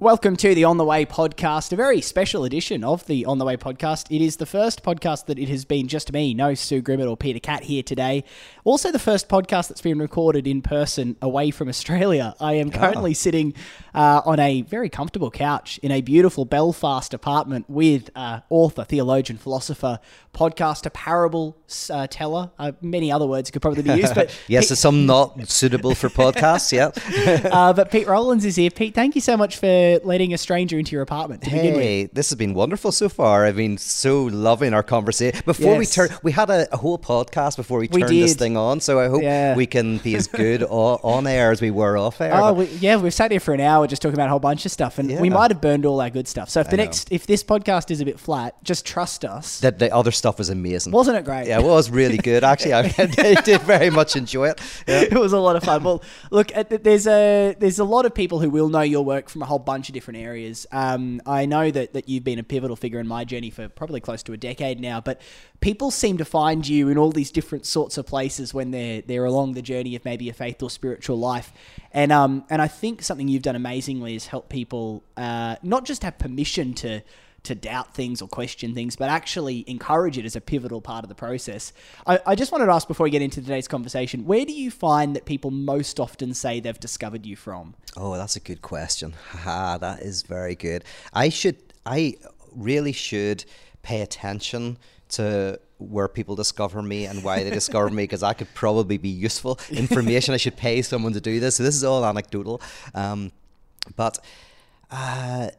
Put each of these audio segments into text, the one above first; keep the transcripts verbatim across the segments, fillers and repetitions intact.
Welcome to the On The Way podcast, a very special edition of the On The Way podcast. It is the first podcast that it has been just me, no Sue Grimmett or Peter Catt here today. Also the first podcast that's been recorded in person away from Australia. I am currently oh. sitting uh, on a very comfortable couch in a beautiful Belfast apartment with uh, author, theologian, philosopher, podcaster, parable uh, teller, uh, many other words could probably be used. But yes, Pete... some not suitable for podcasts, yeah. uh, but Pete Rollins is here. Pete, thank you so much for letting a stranger into your apartment to begin hey, with. This has been wonderful so far. I've been so loving our conversation. Before yes. we turn, we had a, a whole podcast before we turned we this thing on, so I hope yeah. we can be as good on, on air as we were off air. Oh, we, yeah, we've sat here for an hour just talking about a whole bunch of stuff, and yeah. we might have burned all our good stuff. So if the I next, know. if this podcast is a bit flat, just trust us. That the other stuff was amazing. Wasn't it great? Yeah, it was really good. Actually, I did very much enjoy it. Yeah. It was a lot of fun. Well, look, there's a, there's a lot of people who will know your work from a whole bunch of different areas. Um, I know that, that you've been a pivotal figure in my journey for probably close to a decade now, but people seem to find you in all these different sorts of places when they're they're along the journey of maybe a faith or spiritual life. And um and I think something you've done amazingly is help people uh, not just have permission to to doubt things or question things, but actually encourage it as a pivotal part of the process. I, I just wanted to ask before we get into today's conversation, where do you find that people most often say they've discovered you from? Oh, that's a good question. Haha, that is very good. I should, I really should pay attention to where people discover me and why they discover me, because that could probably be useful information. I should pay someone to do this. So this is all anecdotal. Um, but, uh,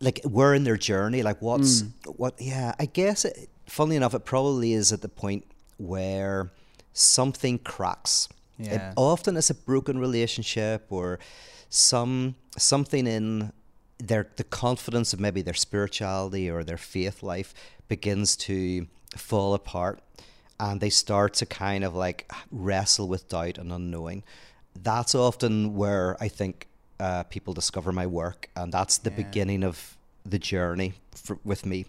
like we're in their journey, like what's, mm. what, yeah, I guess, it, funnily enough, it probably is at the point where something cracks. Yeah. It, often it's a broken relationship or some something in their the confidence of maybe their spirituality or their faith life begins to fall apart, and they start to kind of like wrestle with doubt and unknowing. That's often where I think Uh, people discover my work, and that's the yeah. beginning of the journey for, with me.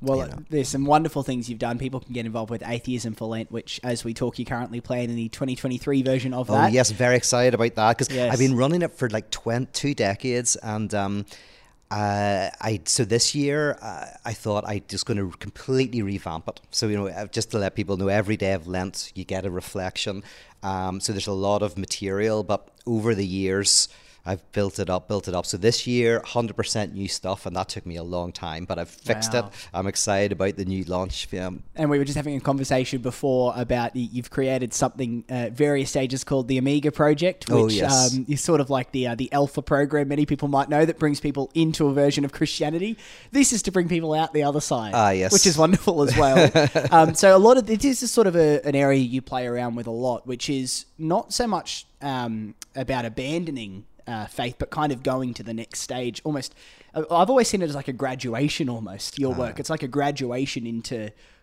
Well, you know. There's some wonderful things you've done. People can get involved with Atheism for Lent, which, as we talk, you're currently playing in the twenty twenty-three version of oh, that. Oh, yes, very excited about that, because yes. I've been running it for like twenty, two decades, and um, uh, I so this year uh, I thought I'm just going to completely revamp it. So, you know, just to let people know, every day of Lent you get a reflection. Um, so there's a lot of material, but over the years I've built it up, built it up. So this year, one hundred percent new stuff, and that took me a long time, but I've fixed wow. it. I'm excited about the new launch. Um, and we were just having a conversation before about you've created something at uh, various stages called the Amiga Project, which oh, yes. um, is sort of like the uh, the alpha program many people might know that brings people into a version of Christianity. This is to bring people out the other side, ah, yes. which is wonderful as well. um, so a lot of this is sort of a, an area you play around with a lot, which is not so much um, about abandoning Uh, faith, but kind of going to the next stage. Almost, I've always seen it as like a graduation almost, your ah. work. It's like a graduation into,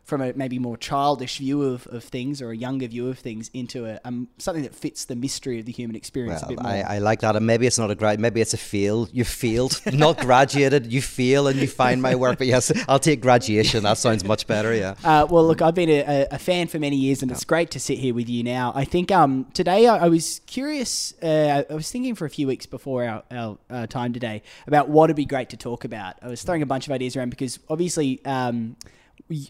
from a maybe more childish view of, of things or a younger view of things into a um, something that fits the mystery of the human experience well, a bit more. I, I like that. And maybe it's not a grad, maybe it's a fail. You failed, not graduated. You fail and you find my work. But yes, I'll take graduation. That sounds much better, yeah. Uh, well, look, I've been a, a fan for many years, and yeah. it's great to sit here with you now. I think um, today I, I was curious, uh, I was thinking for a few weeks before our, our uh, time today about what would be great to talk about. I was throwing a bunch of ideas around because obviously... Um,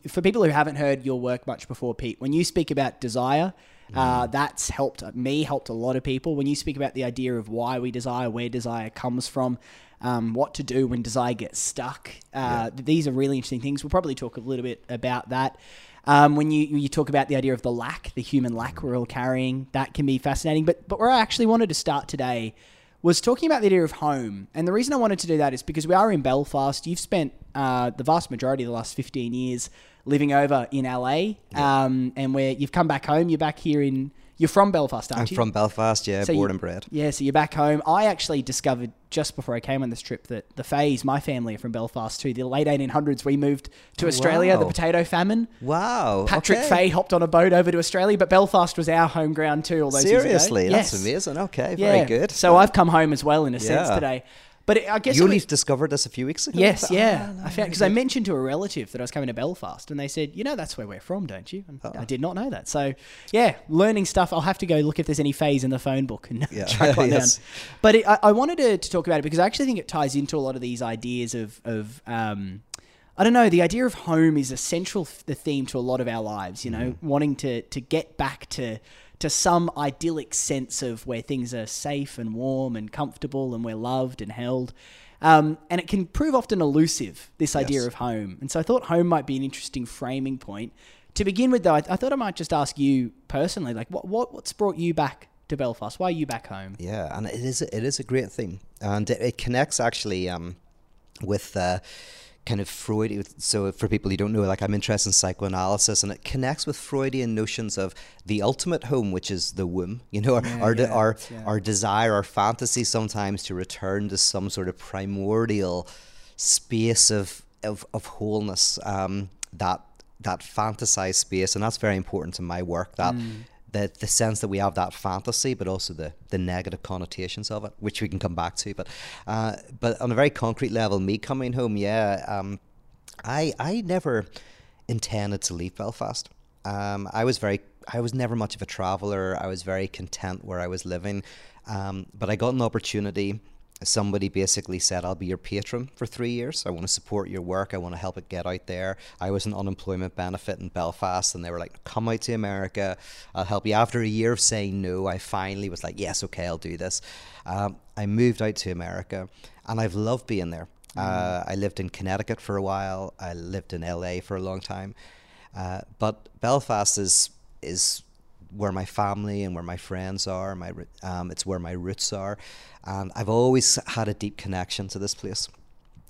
for people who haven't heard your work much before, Pete, when you speak about desire, mm. uh, that's helped me, helped a lot of people. When you speak about the idea of why we desire, where desire comes from, um, what to do when desire gets stuck, uh, yeah. these are really interesting things. We'll probably talk a little bit about that. Um, when you you talk about the idea of the lack, the human lack we're all carrying, that can be fascinating. But, but where I actually wanted to start today was talking about the idea of home. And the reason I wanted to do that is because we are in Belfast. You've spent uh, the vast majority of the last fifteen years living over in L A. Yeah. Um, and where you've come back home, you're back here in... You're from Belfast, aren't I'm you? I'm from Belfast, yeah, so born you, and bred. Yeah, so you're back home. I actually discovered just before I came on this trip that the Fays, my family, are from Belfast too. The late eighteen hundreds, we moved to Australia, wow. the potato famine. Wow. Patrick okay. Fay hopped on a boat over to Australia, but Belfast was our home ground too all those Seriously? years ago. Seriously? That's yes. amazing. Okay, yeah. very good. So yeah. I've come home as well in a yeah. sense today. But it, I guess Yuli's was, discovered this a few weeks ago. Yes, yeah. Oh, no, I found because I mentioned to a relative that I was coming to Belfast, and they said, "You know, that's where we're from, don't you?" And oh. I did not know that. So, yeah, learning stuff. I'll have to go look if there's any phase in the phone book and yeah. track one yes. down. But it, I, I wanted to, to talk about it because I actually think it ties into a lot of these ideas of of. Um, I don't know, the idea of home is a central the theme to a lot of our lives, you know, mm. wanting to, to get back to to some idyllic sense of where things are safe and warm and comfortable and we're loved and held. Um, and it can prove often elusive, this idea yes. of home. And so I thought home might be an interesting framing point. To begin with, though, I, th- I thought I might just ask you personally, like, what, what what's brought you back to Belfast? Why are you back home? Yeah, and it is a, it is a great theme. And it, it connects, actually, um, with... Uh, kind of Freud, so for people who don't know, like I'm interested in psychoanalysis, and it connects with Freudian notions of the ultimate home, which is the womb, you know, yeah, our, yeah, our, yeah. our desire, our fantasy sometimes to return to some sort of primordial space of of, of wholeness, um, that that fantasized space, and that's very important to my work, that mm. The, the sense that we have that fantasy, but also the, the negative connotations of it, which we can come back to. But uh, but on a very concrete level, me coming home, yeah, um, I I never intended to leave Belfast. Um, I was very I was never much of a traveller. I was very content where I was living, um, but I got an opportunity. Somebody basically said, I'll be your patron for three years. I want to support your work. I want to help it get out there. I was an unemployment benefit in Belfast, and they were like, come out to America. I'll help you. After a year of saying no, I finally was like, yes, okay, I'll do this. Um, I moved out to America, and I've loved being there. Mm. Uh, I lived in Connecticut for a while. I lived in L A for a long time. Uh, but Belfast is is... where my family and where my friends are, my um, it's where my roots are, and I've always had a deep connection to this place.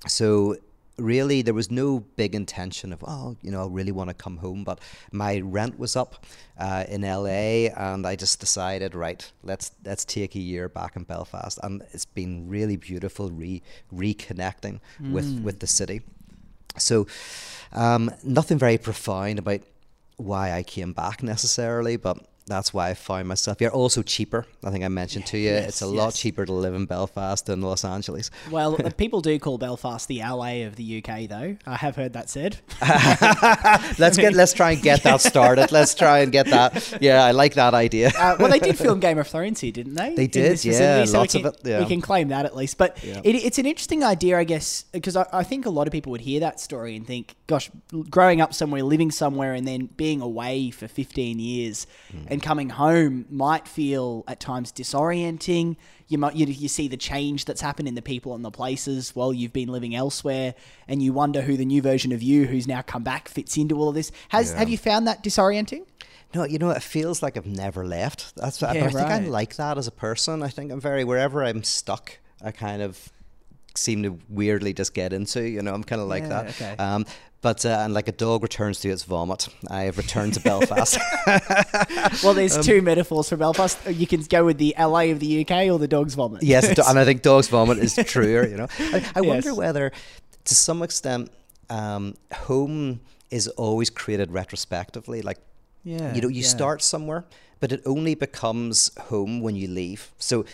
So really, there was no big intention of, oh, you know, I really want to come home. But my rent was up uh, in L A, and I just decided, right, let's let's take a year back in Belfast, and it's been really beautiful re reconnecting mm. with with the city. So um, nothing very profound about why I came back necessarily, but that's why I found myself here. Also cheaper, I think I mentioned yeah, to you, yes, it's a yes. lot cheaper to live in Belfast than Los Angeles. Well, people do call Belfast the L A of the U K, though. I have heard that said. let's get, let's try and get that started. Let's try and get that. Yeah, I like that idea. uh, well, they did film Game of Thrones here, didn't they? They did, yeah, so lots can, of it. Yeah. We can claim that at least. But yeah. it, it's an interesting idea, I guess, because I, I think a lot of people would hear that story and think, gosh, growing up somewhere, living somewhere, and then being away for fifteen years mm. and coming home might feel at times disorienting. You might you, you see the change that's happened in the people and the places while you've been living elsewhere, and you wonder who the new version of you who's now come back fits into all of this. Has yeah. Have you found that disorienting? No, you know, it feels like I've never left. That's yeah, I, right. I think I'm like that as a person. I think I'm very, wherever I'm stuck, I kind of seem to weirdly just get into, you know, I'm kind of like yeah, that. Okay. Um, But uh, and like a dog returns to its vomit, I have returned to Belfast. Well, there's um, two metaphors for Belfast. You can go with the L A of the U K or the dog's vomit. Yes, and I think dog's vomit is truer, you know. I, I yes. wonder whether, to some extent, um, home is always created retrospectively. Like, yeah, you know, you yeah. start somewhere, but it only becomes home when you leave. So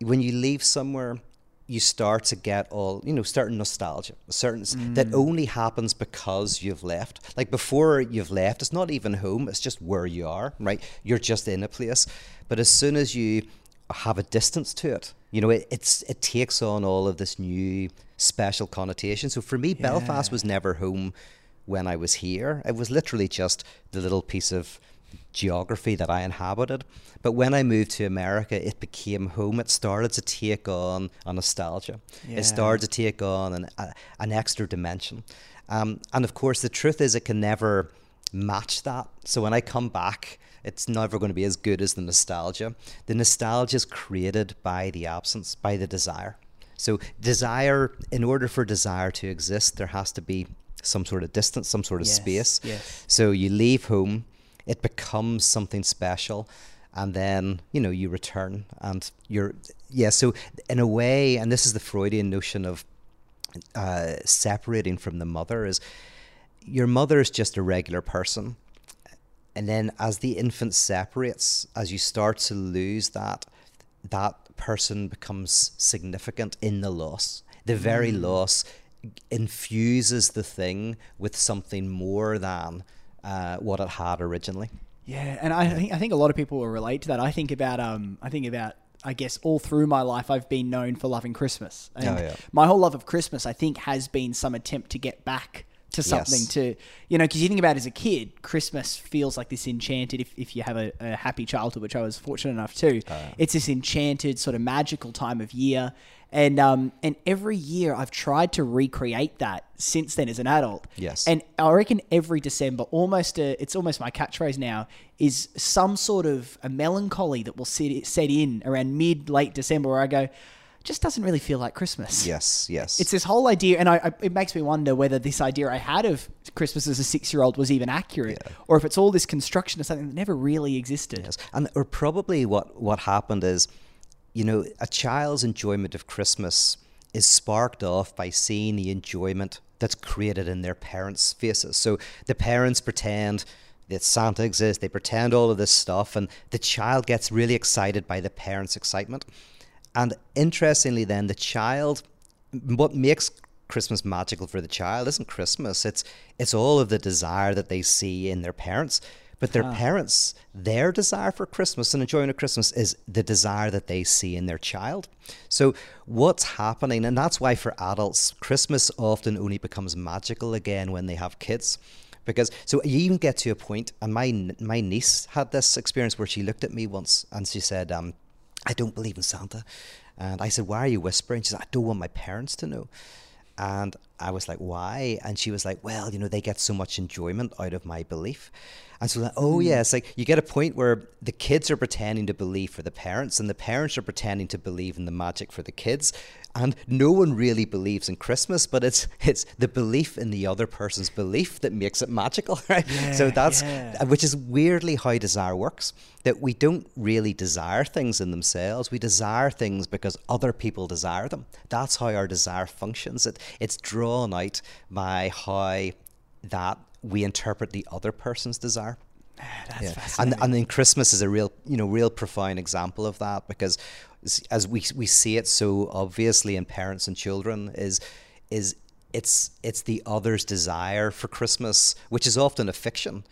when you leave somewhere, you start to get all, you know, certain nostalgia, certain mm. that only happens because you've left. Like before you've left, it's not even home, it's just where you are, right? You're just in a place. But as soon as you have a distance to it, you know, it, it's it takes on all of this new special connotation. So for me, yeah. Belfast was never home when I was here. It was literally just the little piece of geography that I inhabited. But when I moved to America, it became home. It started to take on a nostalgia. Yeah. It started to take on an, a, an extra dimension. Um, and of course, the truth is it can never match that. So when I come back, it's never going to be as good as the nostalgia. The nostalgia is created by the absence, by the desire. So desire, in order for desire to exist, there has to be some sort of distance, some sort of yes. space. Yes. So you leave home, it becomes something special, and then, you know, you return and you're, yeah, so in a way, and this is the Freudian notion of uh, separating from the mother, is your mother is just a regular person. And then as the infant separates, as you start to lose that, that person becomes significant in the loss. the very loss infuses the thing with something more than uh, what it had originally. Yeah, and I think I think a lot of people will relate to that. I think about um, I think about. I guess all through my life, I've been known for loving Christmas. And oh, yeah. my whole love of Christmas, I think, has been some attempt to get back to something, yes. to, you know, because you think about it as a kid, Christmas feels like this enchanted, if, if you have a, a happy childhood, which I was fortunate enough to, oh, yeah. it's this enchanted sort of magical time of year. And um, and every year I've tried to recreate that since then as an adult. Yes. And I reckon every December, almost a, it's almost my catchphrase now, is some sort of a melancholy that will sit, set in around mid, late December where I go, just doesn't really feel like Christmas. Yes, yes. It's this whole idea, and I, I, it makes me wonder whether this idea I had of Christmas as a six-year-old was even accurate, yeah. or if it's all this construction of something that never really existed. Yes. And or probably what, what happened is, you know, a child's enjoyment of Christmas is sparked off by seeing the enjoyment that's created in their parents' faces. So the parents pretend that Santa exists, they pretend all of this stuff, and the child gets really excited by the parents' excitement. And interestingly then, the child, what makes Christmas magical for the child isn't Christmas, it's it's all of the desire that they see in their parents. But their ah. parents, their desire for Christmas and enjoyment of Christmas is the desire that they see in their child. So what's happening, and that's why for adults, Christmas often only becomes magical again when they have kids. Because, so you even get to a point, and my my niece had this experience where she looked at me once and she said, um, I don't believe in Santa. And I said, why are you whispering? She said, I don't want my parents to know. And I was like, why? And she was like, well, you know, they get so much enjoyment out of my belief. And so, oh yeah, it's like you get a point where the kids are pretending to believe for the parents and the parents are pretending to believe in the magic for the kids. And no one really believes in Christmas, but it's it's the belief in the other person's belief that makes it magical, right? Yeah, so that's, yeah. which is weirdly how desire works, that we don't really desire things in themselves. We desire things because other people desire them. That's how our desire functions. It It's drawn out by how that we interpret the other person's desire. That's yeah. fascinating. And, and then Christmas is a real, you know, real profound example of that, because as we we see it so obviously in parents and children, is is it's it's the other's desire for Christmas, which is often a fiction,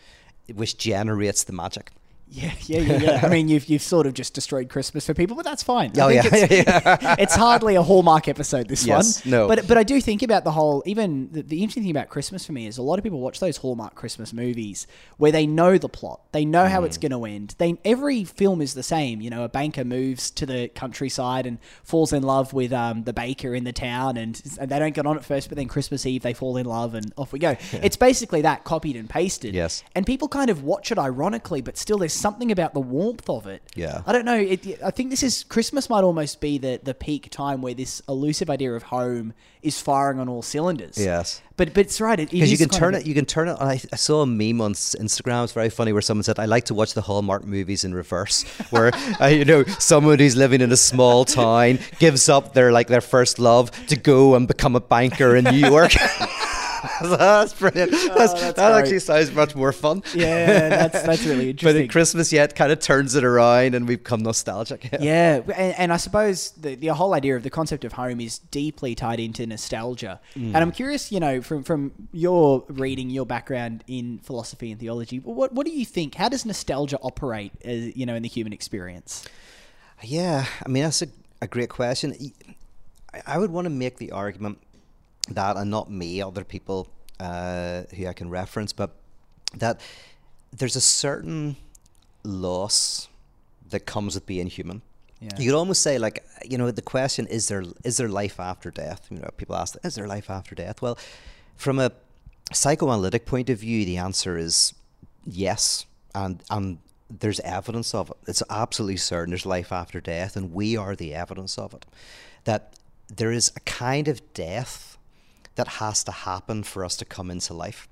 which generates the magic. Yeah, yeah, yeah, yeah. I mean, you've you've sort of just destroyed Christmas for people, but that's fine. I oh, think yeah. It's, yeah. it's hardly a Hallmark episode, this yes, one. No. But but I do think about the whole, even the, the interesting thing about Christmas for me is a lot of people watch those Hallmark Christmas movies where they know the plot. They know mm. how it's going to end. They Every film is the same. You know, a banker moves to the countryside and falls in love with um, the baker in the town, and, and they don't get on at first, but then Christmas Eve they fall in love and off we go. Yeah. It's basically that copied and pasted. Yes. And people kind of watch it ironically, but still there's something about the warmth of it. Yeah. I don't know. It, I think this is, Christmas might almost be the, the peak time where this elusive idea of home is firing on all cylinders. Yes. But but it's right. Because it, it you can turn of, it, you can turn it. I, I saw a meme on Instagram. It's very funny where someone said, I like to watch the Hallmark movies in reverse, where, uh, you know, someone who's living in a small town gives up their, like their first love to go and become a banker in New York. That's brilliant. That's, oh, that's that great. Actually sounds much more fun. Yeah, that's that's really interesting. But Christmas yet kind of turns it around and we become nostalgic. Yeah, yeah. And, and I suppose the, the whole idea of the concept of home is deeply tied into nostalgia. Mm. And I'm curious, you know, from, from your reading, your background in philosophy and theology, what what do you think? How does nostalgia operate, as, you know, in the human experience? Yeah, I mean, that's a, a great question. I would want to make the argument that, and not me, other people uh, who I can reference, but that there's a certain loss that comes with being human. Yeah. You could almost say, like, you know, the question, is there is there life after death? You know, people ask, is there life after death? Well, from a psychoanalytic point of view, the answer is yes, and and there's evidence of it. It's absolutely certain there's life after death, and we are the evidence of it. That there is a kind of death that has to happen for us to come into life.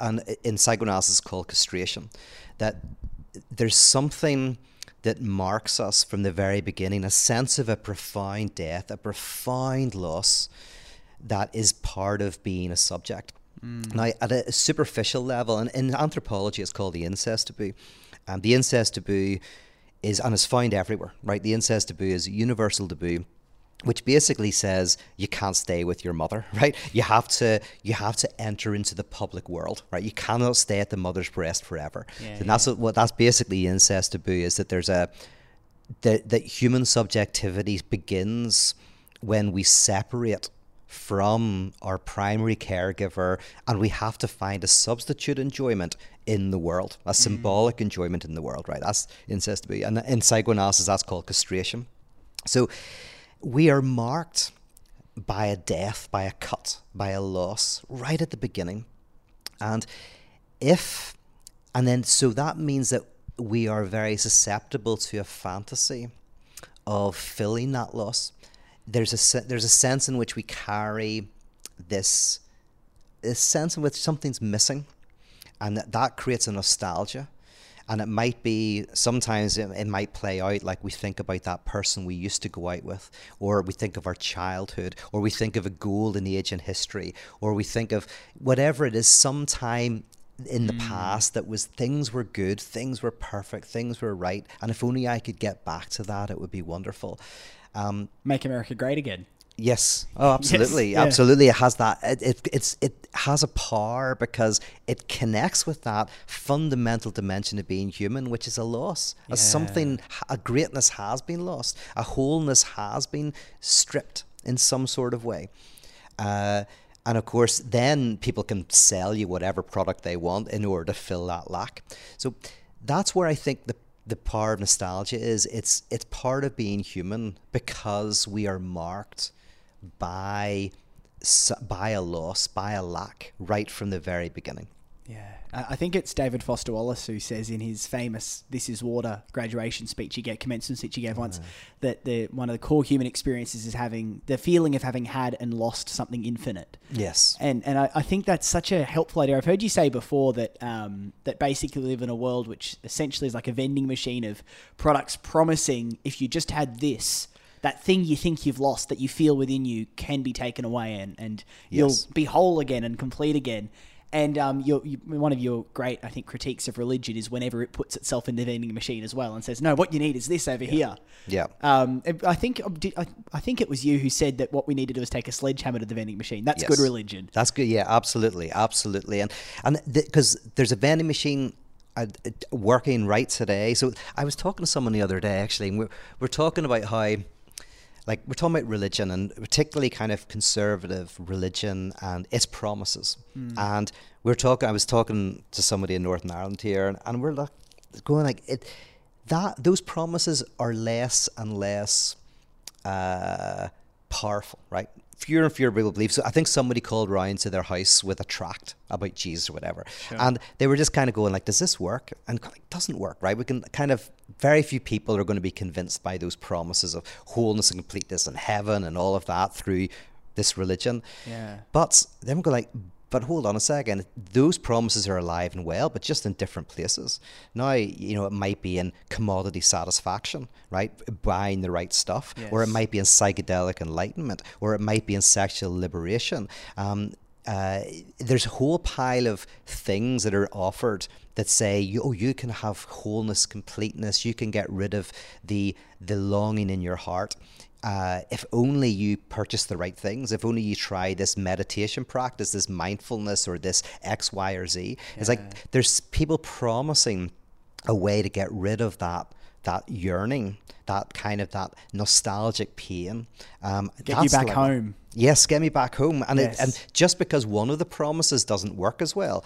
And in psychoanalysis it's called castration, that there's something that marks us from the very beginning, a sense of a profound death, a profound loss that is part of being a subject. Mm. Now, at a superficial level, and in anthropology it's called the incest taboo. And the incest taboo is, and it's found everywhere, right? The incest taboo is a universal taboo which basically says you can't stay with your mother, right? You have to you have to enter into the public world, right? You cannot stay at the mother's breast forever. Yeah, and yeah. that's what, what that's basically incest taboo is, that there's a that that human subjectivity begins when we separate from our primary caregiver, and we have to find a substitute enjoyment in the world, a mm. symbolic enjoyment in the world, right? That's incest taboo. And in psychoanalysis, that's called castration. So we are marked by a death, by a cut, by a loss, right at the beginning. And if, and then, so that means that we are very susceptible to a fantasy of filling that loss. There's a, there's a sense in which we carry this, this sense in which something's missing, and that, that creates a nostalgia. And it might be, sometimes it, it might play out like we think about that person we used to go out with, or we think of our childhood, or we think of a golden age in history, or we think of whatever it is, sometime in the mm. past that was, things were good, things were perfect, things were right. And if only I could get back to that, it would be wonderful. Um, Make America great again. Yes. Oh, absolutely. Yes. Yeah. Absolutely. It has that. It, it it's it has a power because it connects with that fundamental dimension of being human, which is a loss. Yeah. As something, a greatness has been lost. A wholeness has been stripped in some sort of way. Uh, and of course, then people can sell you whatever product they want in order to fill that lack. So that's where I think the the power of nostalgia is. It's it's part of being human because we are marked by by a loss, by a lack, right from the very beginning. Yeah. I think it's David Foster Wallace who says in his famous This Is Water graduation speech he gave, commencement speech he gave once, mm-hmm. that the one of the core human experiences is having the feeling of having had and lost something infinite. Yes. And and I, I think that's such a helpful idea. I've heard you say before that um, that basically live in a world which essentially is like a vending machine of products promising, if you just had this, that thing you think you've lost, that you feel within you, can be taken away, and, and yes. you'll be whole again and complete again. And um, your, you, one of your great, I think, critiques of religion is whenever it puts itself in the vending machine as well and says, no, what you need is this over yeah. here. Yeah. Um, I think I think it was you who said that what we need to do is take a sledgehammer to the vending machine. That's yes. good religion. That's good. Yeah, absolutely. Absolutely. And and because th- there's a vending machine uh, working right today. So I was talking to someone the other day, actually, and we're, we're talking about how... Like, we're talking about religion, and particularly kind of conservative religion and its promises. Mm. And we're talking, I was talking to somebody in Northern Ireland here, and, and we're like, going like, it, that those promises are less and less uh, powerful, right? Fewer and fewer people believe. So I think somebody called round to their house with a tract about Jesus or whatever. Sure. And they were just kind of going like, does this work? And it doesn't work, right? We can kind of, very few people are going to be convinced by those promises of wholeness and completeness and heaven and all of that through this religion. Yeah. But then we go like, but hold on a second, those promises are alive and well, but just in different places. Now, you know, it might be in commodity satisfaction, right? Buying the right stuff. Yes. Or it might be in psychedelic enlightenment, or it might be in sexual liberation. Um, uh, there's a whole pile of things that are offered that say, oh, you can have wholeness, completeness, you can get rid of the the longing in your heart. Uh, if only you purchase the right things, if only you try this meditation practice, this mindfulness, or this X, Y, or Z. Yeah. It's like there's people promising a way to get rid of that that yearning, that kind of that nostalgic pain. Um, get you back like, home. Yes, get me back home. And yes. it, and just because one of the promises doesn't work as well,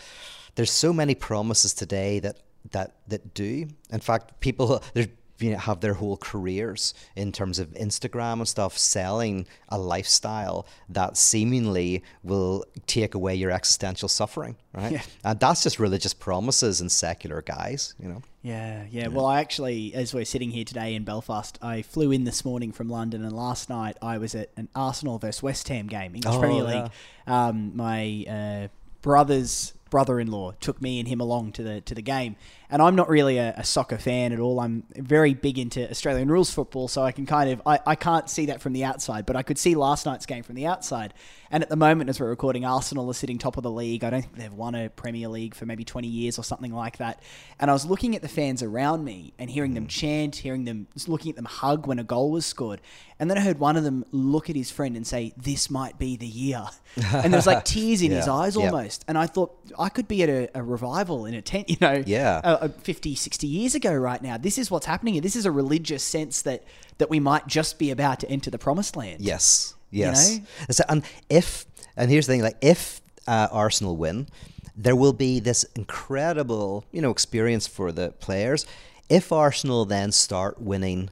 there's so many promises today that that that do. In fact, people there's. You know, have their whole careers in terms of Instagram and stuff selling a lifestyle that seemingly will take away your existential suffering, right? Yeah. And that's just religious promises and secular guys, you know? Yeah, yeah, yeah. Well, I actually, as we're sitting here today in Belfast, I flew in this morning from London, and last night I was at an Arsenal versus West Ham game, English oh, Premier League. Yeah. Um, my uh, brother's... brother-in-law took me and him along to the to the game, and I'm not really a, a soccer fan at all. I'm very big into Australian rules football, so I can kind of I, I can't see that from the outside, but I could see last night's game from the outside, And at the moment, as we're recording, Arsenal are sitting top of the league. I don't think they've won a Premier League for maybe twenty years or something like that. And I was looking at the fans around me and hearing mm. them chant, hearing them, just looking at them hug when a goal was scored. And then I heard one of them look at his friend and say, "This might be the year." And there was like tears in yeah. his eyes almost. Yep. And I thought, I could be at a, a revival in a tent, you know, yeah. uh, fifty, sixty years ago right now. This is what's happening here. This is a religious sense that, that we might just be about to enter the promised land. Yes. Yes. You know? So, and if, and here's the thing, like if uh, Arsenal win, there will be this incredible, you know, experience for the players. If Arsenal then start winning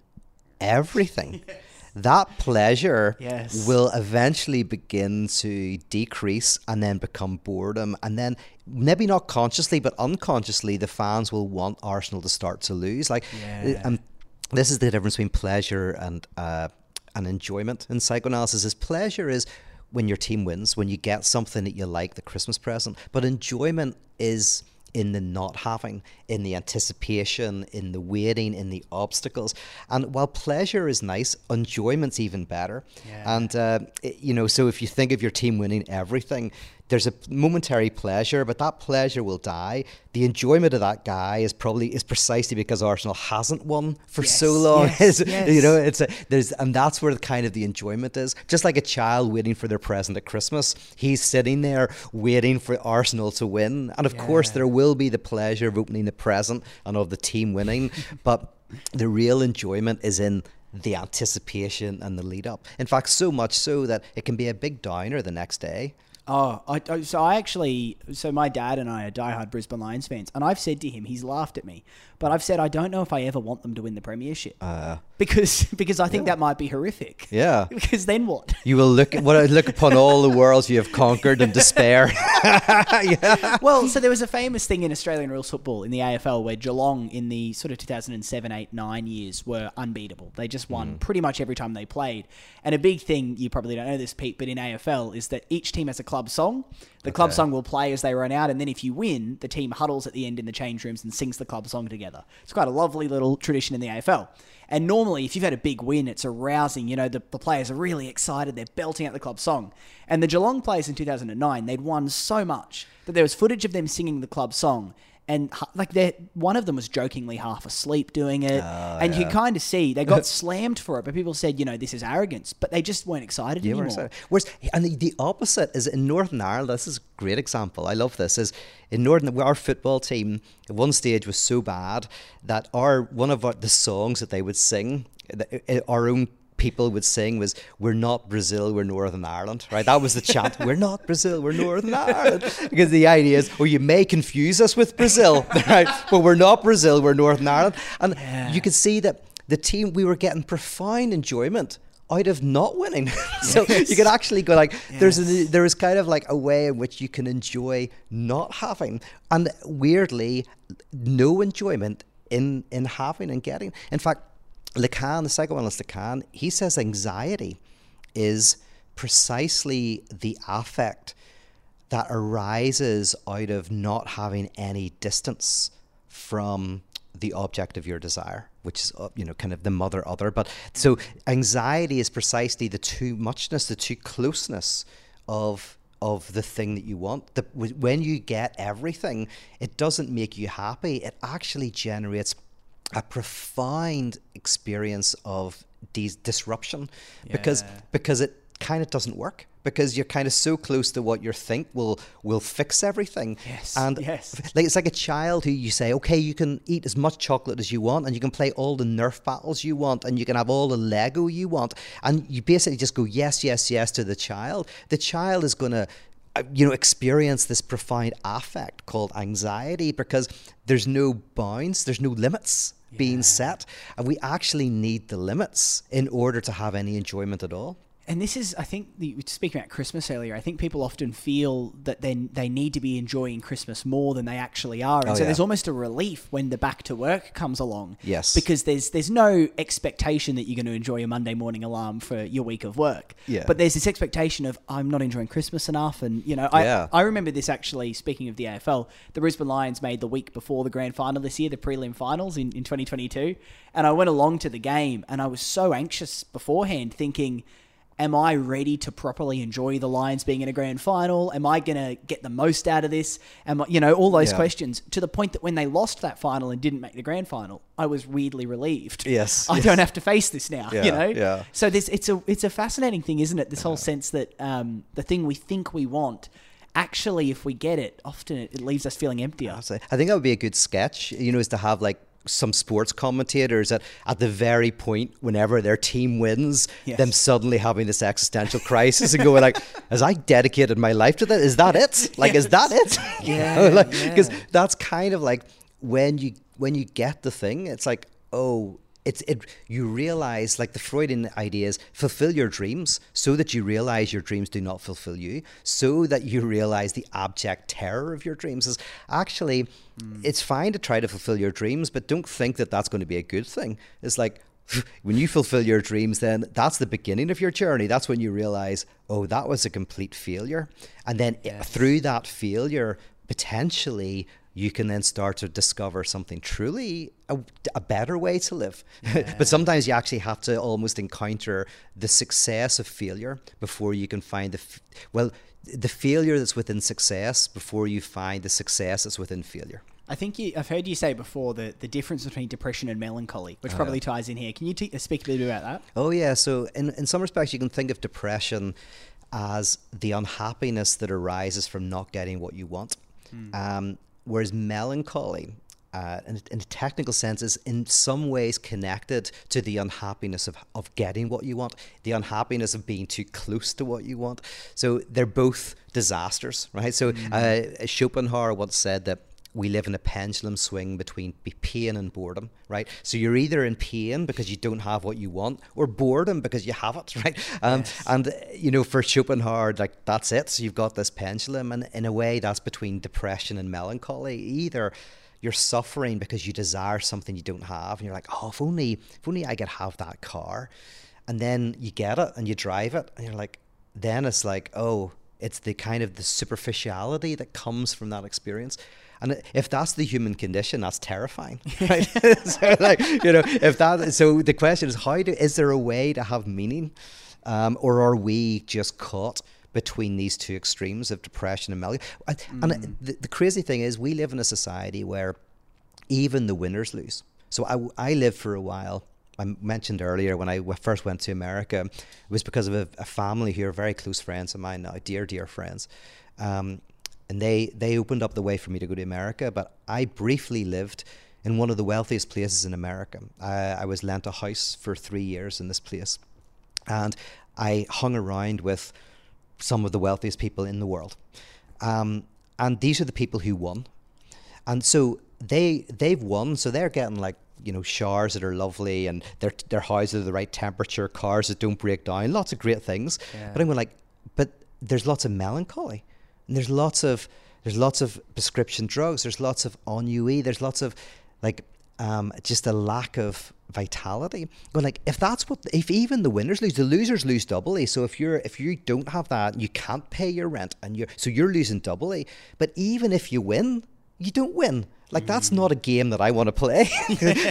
everything, yes. that pleasure yes. will eventually begin to decrease and then become boredom. And then maybe not consciously, but unconsciously, the fans will want Arsenal to start to lose. Like, yeah. um, this is the difference between pleasure and, uh, and enjoyment in psychoanalysis. Is pleasure is when your team wins, when you get something that you like, the Christmas present. But enjoyment is in the not having, in the anticipation, in the waiting, in the obstacles. And while pleasure is nice, enjoyment's even better. Yeah. And, uh, it, you know, so if you think of your team winning everything, there's a momentary pleasure, but that pleasure will die. The enjoyment of that guy is probably is precisely because Arsenal hasn't won for yes, so long. Yes, yes. You know, it's a, there's and that's where the kind of the enjoyment is. Just like a child waiting for their present at Christmas, he's sitting there waiting for Arsenal to win. And of yeah. course, there will be the pleasure of opening the present and of the team winning, but the real enjoyment is in the anticipation and the lead up. In fact, so much so that it can be a big downer the next day. Oh, I, so I actually, so my dad and I are diehard Brisbane Lions fans, and I've said to him, he's laughed at me, but I've said, I don't know if I ever want them to win the premiership uh, because because I think yeah. that might be horrific. Yeah. Because then what? You will look what look upon all the worlds you have conquered in despair. yeah. Well, so there was a famous thing in Australian rules football in the A F L where Geelong in the sort of two thousand seven, eight, nine years were unbeatable. They just won mm. pretty much every time they played. And a big thing, you probably don't know this, Pete, but in A F L is that each team has a club Club song. The okay. club song will play as they run out, and then if you win, the team huddles at the end in the change rooms and sings the club song together. It's quite a lovely little tradition in the A F L. And normally, if you've had a big win, it's arousing. You know, the, the players are really excited. They're belting out the club song. And the Geelong players in two thousand nine, they'd won so much that there was footage of them singing the club song. And like one of them was jokingly half asleep doing it. Oh, and yeah. you kind of see they got slammed for it. But people said, you know, this is arrogance. But they just weren't excited you anymore. Weren't excited. Whereas, and the, the opposite is in Northern Ireland. This is a great example. I love this. Is in Northern, our football team at one stage was so bad that our one of our, the songs that they would sing, our own people would sing was, "We're not Brazil, we're Northern Ireland," right? That was the chant, "We're not Brazil, we're Northern Ireland." Because the idea is, well, you may confuse us with Brazil, right? But we're not Brazil, we're Northern Ireland. And yeah. you could see that the team, we were getting profound enjoyment out of not winning. Yes. So you could actually go like, yes. there's a, there is kind of like a way in which you can enjoy not having. And weirdly, no enjoyment in, in having and getting. In fact, Lacan, the psychoanalyst Lacan, he says anxiety is precisely the affect that arises out of not having any distance from the object of your desire, which is, you know, kind of the mother other. But so anxiety is precisely the too muchness, the too closeness of of the thing that you want. The, when you get everything, it doesn't make you happy. It actually generates a profound experience of these disruption yeah. because because it kind of doesn't work, because you're kind of so close to what you think will will fix everything. Yes. And yes. like it's like a child who you say, okay, you can eat as much chocolate as you want, and you can play all the Nerf battles you want, and you can have all the Lego you want, and you basically just go yes, yes, yes to the child. The child is going to, you know, experience this profound affect called anxiety because there's no bounds, there's no limits yeah. being set, and we actually need the limits in order to have any enjoyment at all. And this is, I think, you were speaking about Christmas earlier, I think people often feel that they, they need to be enjoying Christmas more than they actually are. And oh, so yeah. there's almost a relief when the back to work comes along. Yes. Because there's there's no expectation that you're going to enjoy your Monday morning alarm for your week of work. Yeah. But there's this expectation of, I'm not enjoying Christmas enough. And, you know, I, yeah. I remember this actually, speaking of the A F L, the Brisbane Lions made the week before the grand final this year, the prelim finals in, in twenty twenty-two. And I went along to the game and I was so anxious beforehand thinking, am I ready to properly enjoy the Lions being in a grand final? Am I going to get the most out of this? Am I, you know, all those yeah. questions, to the point that when they lost that final and didn't make the grand final, I was weirdly relieved. Yes. I yes. don't have to face this now, yeah, you know? Yeah. So this, it's a, it's a fascinating thing, isn't it? This yeah. whole sense that um, the thing we think we want, actually, if we get it, often it, it leaves us feeling emptier. I think that would be a good sketch, you know, is to have like, some sports commentators that at the very point whenever their team wins, yes. them suddenly having this existential crisis and going like, "Has I dedicated my life to that? Is that it? Like, yes. is that it?" Yeah, like, yeah. 'Cause that's kind of like when you when you get the thing, it's like, oh, it's it. You realize, like the Freudian idea is, fulfill your dreams so that you realize your dreams do not fulfill you, so that you realize the abject terror of your dreams is actually. It's fine to try to fulfill your dreams, but don't think that that's going to be a good thing. It's like, when you fulfill your dreams, then that's the beginning of your journey. That's when you realize, oh, that was a complete failure. And then yes. through that failure, potentially, you can then start to discover something truly a, a better way to live. Yeah. But sometimes you actually have to almost encounter the success of failure before you can find the, f well, the failure that's within success before you find the success that's within failure. I think you, I've heard you say before the, the difference between depression and melancholy, which oh, probably yeah. ties in here. Can you t speak a bit about that? Oh yeah, so in, in some respects you can think of depression as the unhappiness that arises from not getting what you want. Mm. Um, whereas melancholy, uh, in, in a technical sense, is in some ways connected to the unhappiness of, of getting what you want, the unhappiness of being too close to what you want. So they're both disasters, right? So mm. uh, Schopenhauer once said that we live in a pendulum swing between pain and boredom, right? So you're either in pain because you don't have what you want, or boredom because you have it, right? Um, yes. And, you know, for Schopenhauer, like, that's it. So you've got this pendulum, and in a way that's between depression and melancholy. Either you're suffering because you desire something you don't have, and you're like, oh, if only, if only I could have that car. And then you get it, and you drive it, and you're like, then it's like, oh, it's the kind of the superficiality that comes from that experience. And if that's the human condition, that's terrifying, right? So, like, you know, if that, so the question is, how do, is there a way to have meaning? Um, or are we just caught between these two extremes of depression and melancholy? Mm. And the, the crazy thing is, we live in a society where even the winners lose. So I, I lived for a while, I mentioned earlier, when I first went to America, it was because of a, a family who are very close friends of mine now, dear, dear friends. Um, And they, they opened up the way for me to go to America, but I briefly lived in one of the wealthiest places in America. I, I was lent a house for three years in this place. And I hung around with some of the wealthiest people in the world. Um, and these are the people who won. And so they, they've won, so they're getting like, you know, showers that are lovely, and their, their houses are the right temperature, cars that don't break down, lots of great things. Yeah. But I'm like, but there's lots of melancholy. And there's lots of there's lots of prescription drugs. There's lots of ennui. There's lots of like um, just a lack of vitality. But like if that's what if even the winners lose, the losers lose doubly. So if you're if you don't have that, you can't pay your rent, and you're so you're losing doubly. But even if you win, you don't win. Like that's not a game that I want to play.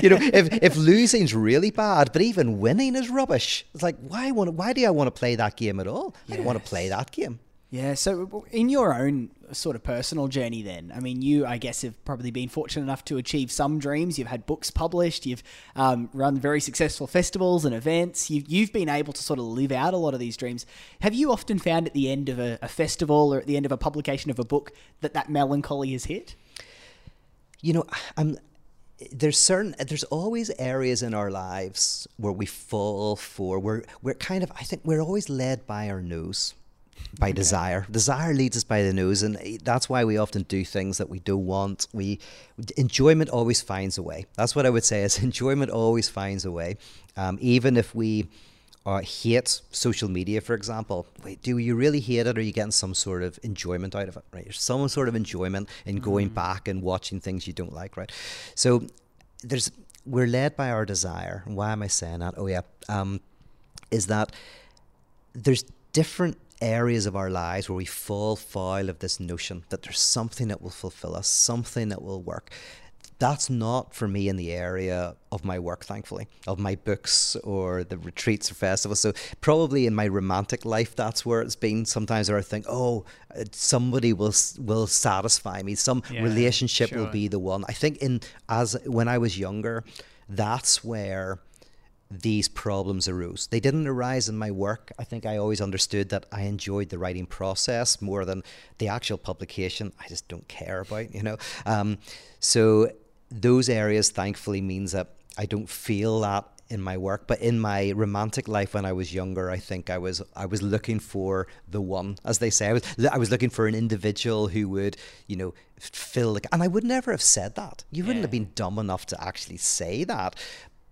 You know, if if losing's really bad, but even winning is rubbish. It's like why want why do I want to play that game at all? Yes. I don't want to play that game. Yeah, so in your own sort of personal journey then, I mean, you, I guess, have probably been fortunate enough to achieve some dreams. You've had books published, you've um, run very successful festivals and events. You've, you've been able to sort of live out a lot of these dreams. Have you often found at the end of a, a festival or at the end of a publication of a book that that melancholy is hit? You know, I'm, there's certain, there's always areas in our lives where we fall for, we're, we're kind of, I think we're always led by our nose. By desire. Okay. Desire leads us by the nose, and that's why we often do things that we don't want. We enjoyment always finds a way. That's what I would say is enjoyment always finds a way. Um, even if we uh, hate social media, for example, wait, do you really hate it, or are you getting some sort of enjoyment out of it? Right, there's some sort of enjoyment in going mm. back and watching things you don't like. Right, so there's we're led by our desire. Why am I saying that? Oh yeah, um, is that there's different areas of our lives where we fall foul of this notion that there's something that will fulfill us, something that will work. that's not for me in the area of my work, thankfully, of my books or the retreats or festivals. So probably in my romantic life, that's where it's been. Sometimes where I think, oh, somebody will will satisfy me. Some yeah, relationship sure. will be the one. I think in as when I was younger, that's where these problems arose. They didn't arise in my work. I think I always understood that I enjoyed the writing process more than the actual publication. I just don't care about, you know. Um, so those areas, thankfully, means that I don't feel that in my work. But in my romantic life when I was younger, I think I was I was looking for the one, as they say. I was, I was looking for an individual who would, you know, fill the... And I would never have said that. You wouldn't yeah. have been dumb enough to actually say that.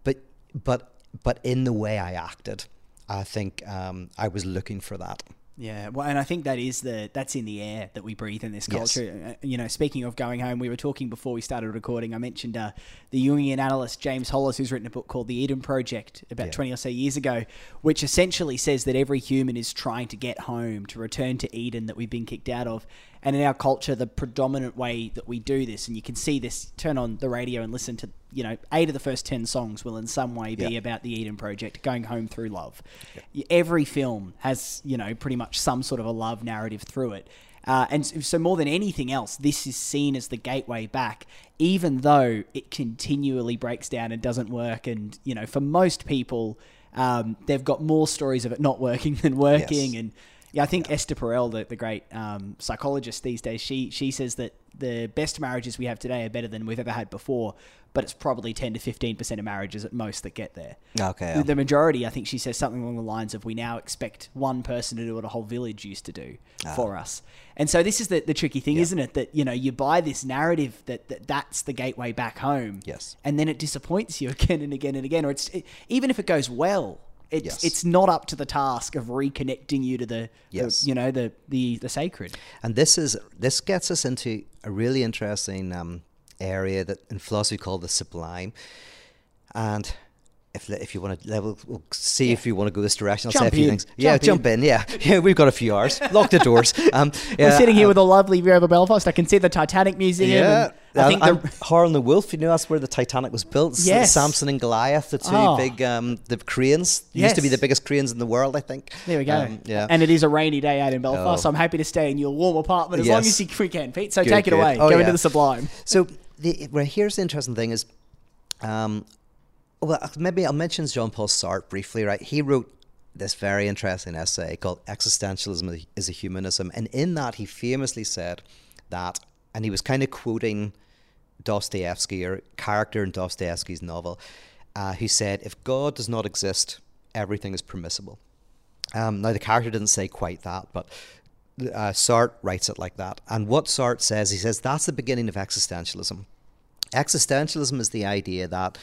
But but but in the way I acted, I think um, I was looking for that. Yeah, well, and I think that is the that's in the air that we breathe in this culture. Yes. You know, speaking of going home, we were talking before we started recording. I mentioned uh, the Jungian analyst James Hollis, who's written a book called The Eden Project about yeah. twenty or so years ago, which essentially says that every human is trying to get home, to return to Eden that we've been kicked out of. And in our culture, the predominant way that we do this, and you can see this, turn on the radio and listen to, you know, eight of the first ten songs will in some way be yeah. about the Eden Project, going home through love. Yeah. Every film has, you know, pretty much some sort of a love narrative through it. Uh, and so more than anything else, this is seen as the gateway back, even though it continually breaks down and doesn't work. And, you know, for most people, um, they've got more stories of it not working than working. Yes. And, Yeah, I think yeah. Esther Perel, the, the great um, psychologist these days, she she says that the best marriages we have today are better than we've ever had before, but it's probably ten to fifteen percent of marriages at most that get there. Okay. The, the majority, I think she says something along the lines of, we now expect one person to do what a whole village used to do ah. for us. And so this is the, the tricky thing, yeah. isn't it? That, you know, you buy this narrative that, that that's the gateway back home. Yes. And then it disappoints you again and again and again. Or it's it, even if it goes well, It's yes. it's not up to the task of reconnecting you to the, yes. the you know the, the the sacred. And this is this gets us into a really interesting um, area that in philosophy called the sublime. And if if you want to level, we'll see yeah. if you want to go this direction. I'll jump say a few in. things. Jump yeah, in. jump in. Yeah, yeah. We've got a few hours. Lock the doors. Um, yeah, We're sitting here um, with a lovely view over Belfast. I can see the Titanic Museum. Yeah. And I think um, the Harland and Wolff, you know, that's where the Titanic was built. Yes. Samson and Goliath, the two oh. big um, the cranes. It yes. used to be the biggest cranes in the world, I think. There we go. Um, yeah. And it is a rainy day out in Belfast, oh. so I'm happy to stay in your warm apartment as yes. long as you can, Pete. So good, take it good. away. Oh, go yeah. into the sublime. So the, well, here's the interesting thing is, um, well, maybe I'll mention Jean-Paul Sartre briefly, right? He wrote this very interesting essay called Existentialism is a Humanism. And in that, he famously said that, and he was kind of quoting Dostoevsky, or character in Dostoevsky's novel, uh, who said, if God does not exist, everything is permissible. Um, now, the character didn't say quite that, but uh, Sartre writes it like that. And what Sartre says, he says, that's the beginning of existentialism. Existentialism is the idea that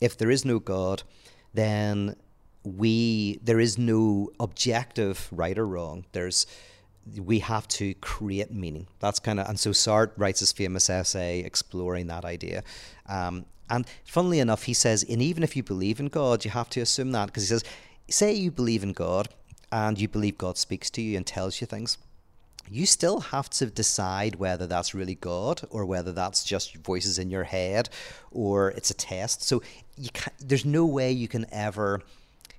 if there is no God, then we there is no objective right or wrong. There's we have to create meaning. That's kind of, and so Sartre writes his famous essay exploring that idea. Um, and funnily enough, he says, and even if you believe in God, you have to assume that, because he says, say you believe in God and you believe God speaks to you and tells you things. You still have to decide whether that's really God or whether that's just voices in your head or it's a test. So you can't, there's no way you can ever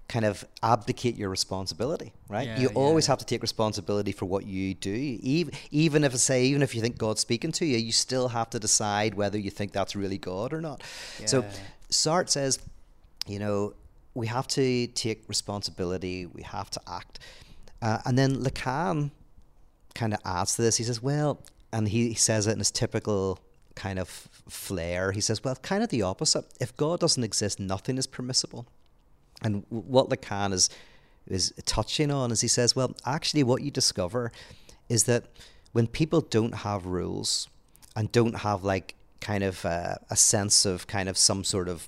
kind of abdicate your responsibility, right? Yeah, you always yeah. have to take responsibility for what you do. Even, even if say, even if you think God's speaking to you, you still have to decide whether you think that's really God or not. Yeah. So Sartre says, you know, we have to take responsibility, we have to act. Uh, and then Lacan kind of adds to this. He says, well, and he, he says it in his typical kind of flair. He says, well, kind of the opposite. If God doesn't exist, nothing is permissible. And what Lacan is is touching on is he says, well, actually what you discover is that when people don't have rules and don't have like kind of a, a sense of kind of some sort of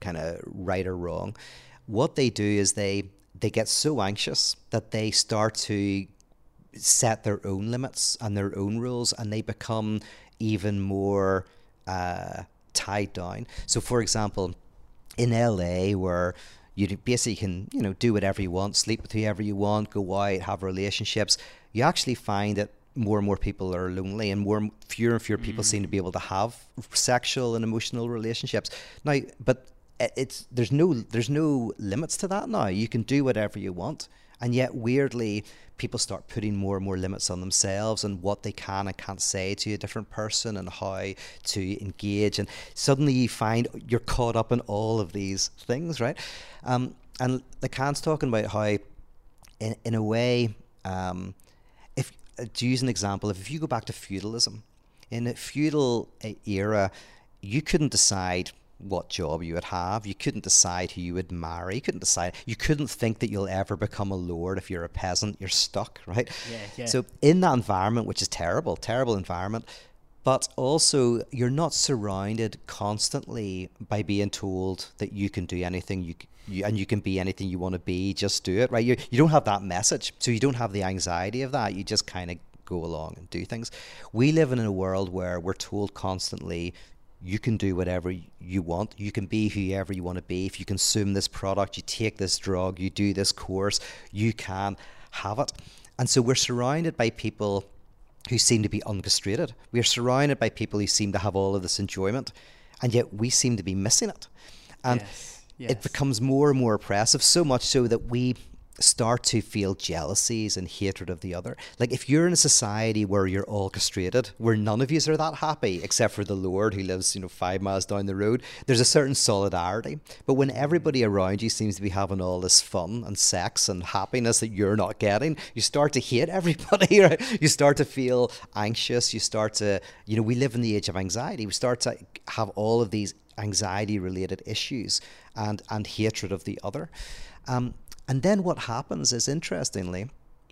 kind of right or wrong, what they do is they they get so anxious that they start to set their own limits and their own rules, and they become even more uh, tied down. So for example, in L A, where you basically can, you know, do whatever you want, sleep with whoever you want, go out, have relationships, you actually find that more and more people are lonely, and more fewer and fewer people mm. seem to be able to have sexual and emotional relationships now. But it's there's no there's no limits to that now. You can do whatever you want, and yet weirdly people start putting more and more limits on themselves and what they can and can't say to a different person and how to engage, and suddenly you find you're caught up in all of these things, right? Um, and Lacan's talking about how in, in a way, um, if to use an example, if you go back to feudalism, in a feudal era you couldn't decide what job you would have, you couldn't decide who you would marry, you couldn't decide, you couldn't think that you'll ever become a lord if you're a peasant, you're stuck, right? Yeah, yeah. So in that environment, which is terrible, terrible environment, but also you're not surrounded constantly by being told that you can do anything you, you and you can be anything you want to be, just do it, right? You, you don't have that message, so you don't have the anxiety of that, you just kind of go along and do things. We live in a world where we're told constantly, you can do whatever you want, you can be whoever you want to be, if you consume this product, you take this drug, you do this course, you can have it. And so we're surrounded by people who seem to be uncastrated. We're surrounded by people who seem to have all of this enjoyment, and yet we seem to be missing it. And yes, yes. It becomes more and more oppressive, so much so that we start to feel jealousies and hatred of the other. Like if you're in a society where you're all castrated, where none of you are that happy except for the Lord who lives, you know, five miles down the road, there's a certain solidarity. But when everybody around you seems to be having all this fun and sex and happiness that you're not getting, you start to hate everybody, right? You start to feel anxious. You start to, you know, we live in the age of anxiety. We start to have all of these anxiety-related issues and and hatred of the other. Um, And then what happens is, interestingly,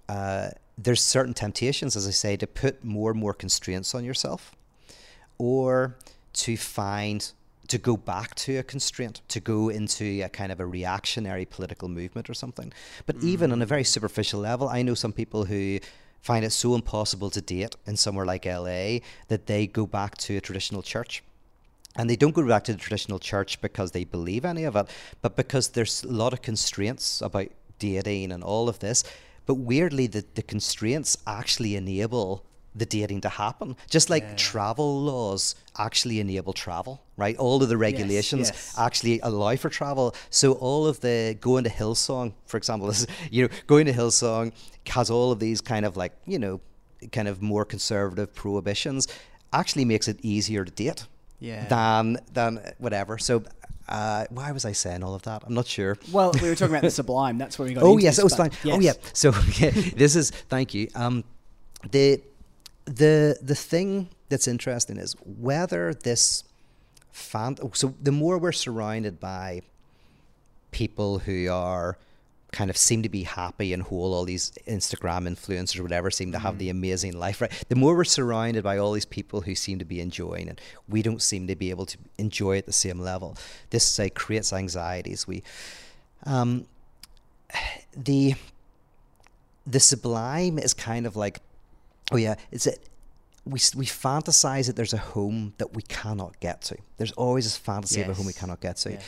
uh, there's certain temptations, as I say, to put more and more constraints on yourself, or to find, to go back to a constraint, to go into a kind of a reactionary political movement or something. But mm-hmm. even on a very superficial level, I know some people who find it so impossible to date in somewhere like L A that they go back to a traditional church. And they don't go back to the traditional church because they believe any of it, but because there's a lot of constraints about dating and all of this. But weirdly, the, the constraints actually enable the dating to happen. Just like yeah. travel laws actually enable travel, right? All of the regulations yes, yes. actually allow for travel. So all of the going to Hillsong, for example, is, you know, going to Hillsong has all of these kind of like, you know, kind of more conservative prohibitions, actually makes it easier to date. Yeah. Than than whatever. So uh, why was I saying all of that? I'm not sure. Well, we were talking about the sublime. That's where we got. Oh into yes, this, oh, yes. Oh yeah. So yeah, this is thank you. Um, the the the thing that's interesting is whether this fan. Oh, so the more we're surrounded by people who are kind of seem to be happy and whole, all these Instagram influencers or whatever seem to have mm. the amazing life, right? The more we're surrounded by all these people who seem to be enjoying it, we don't seem to be able to enjoy it at the same level. This uh, creates anxieties. We, um, the, the sublime is kind of like, oh yeah, it's a, we, we fantasize that there's a home that we cannot get to. There's always this fantasy yes. of a home we cannot get to. Yes.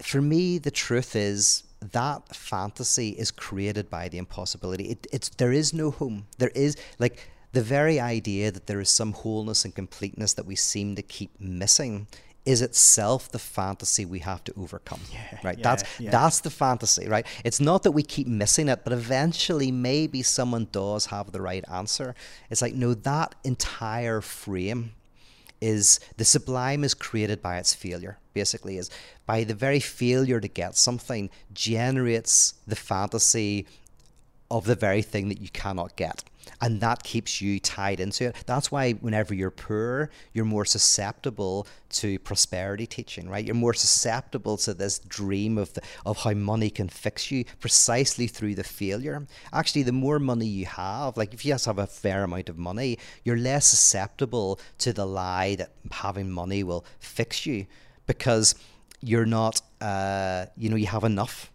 For me, the truth is, that fantasy is created by the impossibility. It, it's there is no home. There is like the very idea that there is some wholeness and completeness that we seem to keep missing is itself the fantasy we have to overcome. Yeah, right? Yeah, that's yeah. that's the fantasy, right? It's not that we keep missing it, but eventually maybe someone does have the right answer. It's like, no, that entire frame is the sublime is created by its failure, basically, is by the very failure to get something generates the fantasy of the very thing that you cannot get. And that keeps you tied into it. That's why whenever you're poor, you're more susceptible to prosperity teaching, right? You're more susceptible to this dream of the, of how money can fix you precisely through the failure. Actually, the more money you have, like if you just have a fair amount of money, you're less susceptible to the lie that having money will fix you, because you're not, uh, you know, you have enough.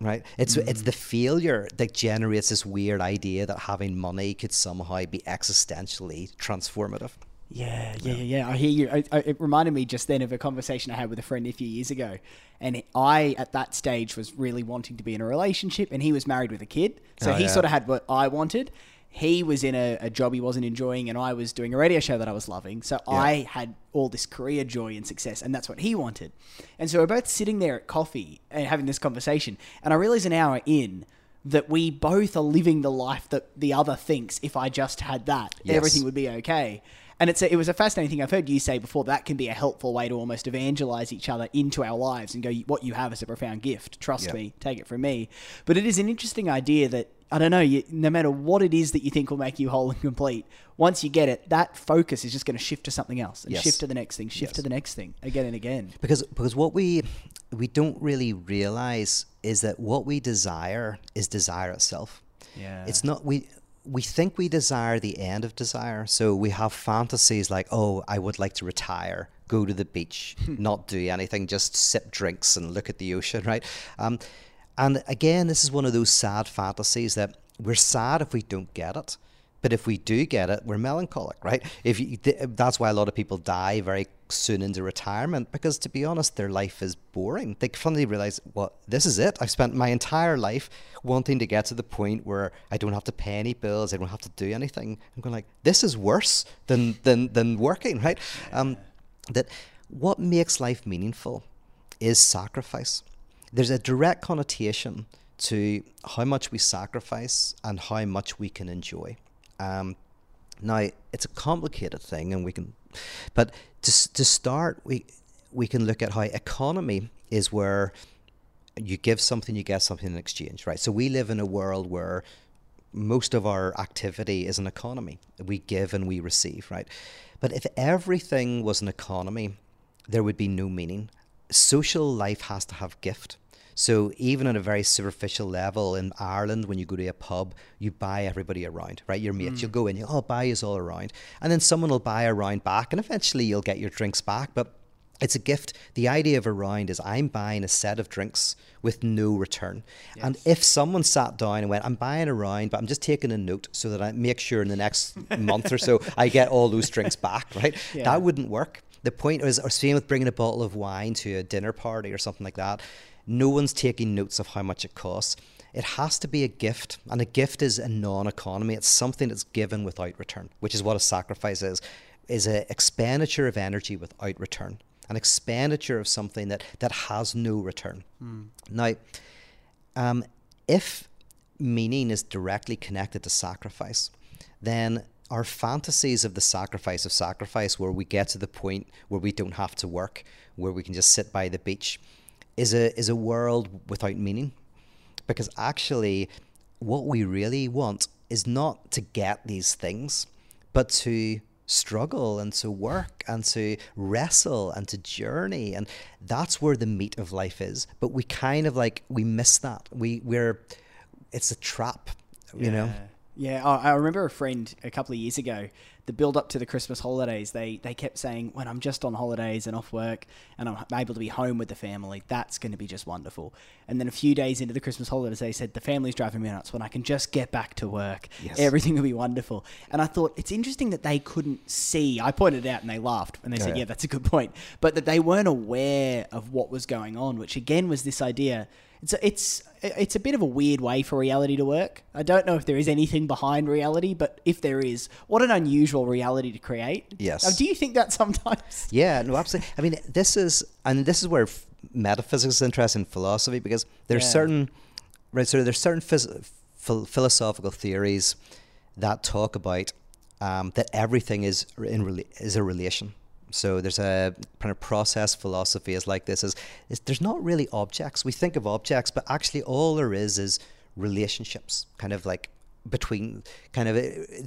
Right, it's mm. it's the failure that generates this weird idea that having money could somehow be existentially transformative. Yeah, yeah, yeah. yeah. I hear you. I, I, it reminded me just then of a conversation I had with a friend a few years ago, and I at that stage was really wanting to be in a relationship, and he was married with a kid, so oh, he yeah. sort of had what I wanted. he was in a, a job he wasn't enjoying, and I was doing a radio show that I was loving. So yeah. I had all this career joy and success, and that's what he wanted. And so we're both sitting there at coffee and having this conversation, and I realize an hour in that we both are living the life that the other thinks if I just had that, yes. everything would be okay. And it's a, it was a fascinating thing. I've heard you say before that can be a helpful way to almost evangelize each other into our lives and go, what you have is a profound gift. Trust yep. me, take it from me. But it is an interesting idea that, I don't know, you, no matter what it is that you think will make you whole and complete, once you get it, that focus is just going to shift to something else and yes. shift to the next thing, shift yes. to the next thing again and again. Because because what we we don't really realize is that what we desire is desire itself. Yeah, it's not we. We think we desire the end of desire. So we have fantasies like, oh, I would like to retire, go to the beach, not do anything, just sip drinks and look at the ocean, right? Um, and again, this is one of those sad fantasies that we're sad if we don't get it. But if we do get it, we're melancholic, right? If you, th- that's why a lot of people die very soon into retirement, because to be honest, their life is boring. They finally realize, well, this is it. I've spent my entire life wanting to get to the point where I don't have to pay any bills. I don't have to do anything. I'm going like, this is worse than than than working, right? Um, that what makes life meaningful is sacrifice. There's a direct connotation to how much we sacrifice and how much we can enjoy. Um, now it's a complicated thing, and we can, but to to start, we we can look at how economy is where you give something, you get something in exchange, right? So we live in a world where most of our activity is an economy. We give and we receive, right? But if everything was an economy, there would be no meaning. Social life has to have gift. So even at a very superficial level in Ireland, when you go to a pub, you buy everybody around, right? Your mates, mm. you'll go in, you'll oh, buy us all around. And then someone will buy a round back, and eventually you'll get your drinks back. But it's a gift. The idea of a round is I'm buying a set of drinks with no return. Yes. And if someone sat down and went, I'm buying a round, but I'm just taking a note so that I make sure in the next month or so I get all those drinks back, right? Yeah. That wouldn't work. The point is, or same with bringing a bottle of wine to a dinner party or something like that. No one's taking notes of how much it costs. It has to be a gift, and a gift is a non-economy. It's something that's given without return, which is what a sacrifice is, is an expenditure of energy without return, an expenditure of something that, that has no return. Mm. Now, um, if meaning is directly connected to sacrifice, then our fantasies of the sacrifice of sacrifice, where we get to the point where we don't have to work, where we can just sit by the beach, is a is a world without meaning. Because actually what we really want is not to get these things, but to struggle and to work and to wrestle and to journey. And that's where the meat of life is. But we kind of like, we miss that. We, we're, it's a trap, you yeah. know? Yeah, I remember a friend a couple of years ago, the build up to the Christmas holidays, they, they kept saying, when I'm just on holidays and off work and I'm able to be home with the family, that's going to be just wonderful. And then a few days into the Christmas holidays, they said, the family's driving me nuts. When I can just get back to work, yes. everything will be wonderful. And I thought, it's interesting that they couldn't see. I pointed it out and they laughed and they oh, said, yeah. yeah, that's a good point. But that they weren't aware of what was going on, which again was this idea. It's it's it's a bit of a weird way for reality to work. I don't know if there is anything behind reality, but if there is, what an unusual reality to create. Yes. Now, do you think that sometimes? Yeah, no, absolutely. I mean, this is and this is where f- metaphysics is interesting in philosophy, because there's yeah. certain right, so there's certain phys- ph- philosophical theories that talk about um, that everything is in re- is a relation. So there's a kind of process philosophy is like this is, is there's not really objects. We think of objects, but actually all there is is relationships, kind of like between kind of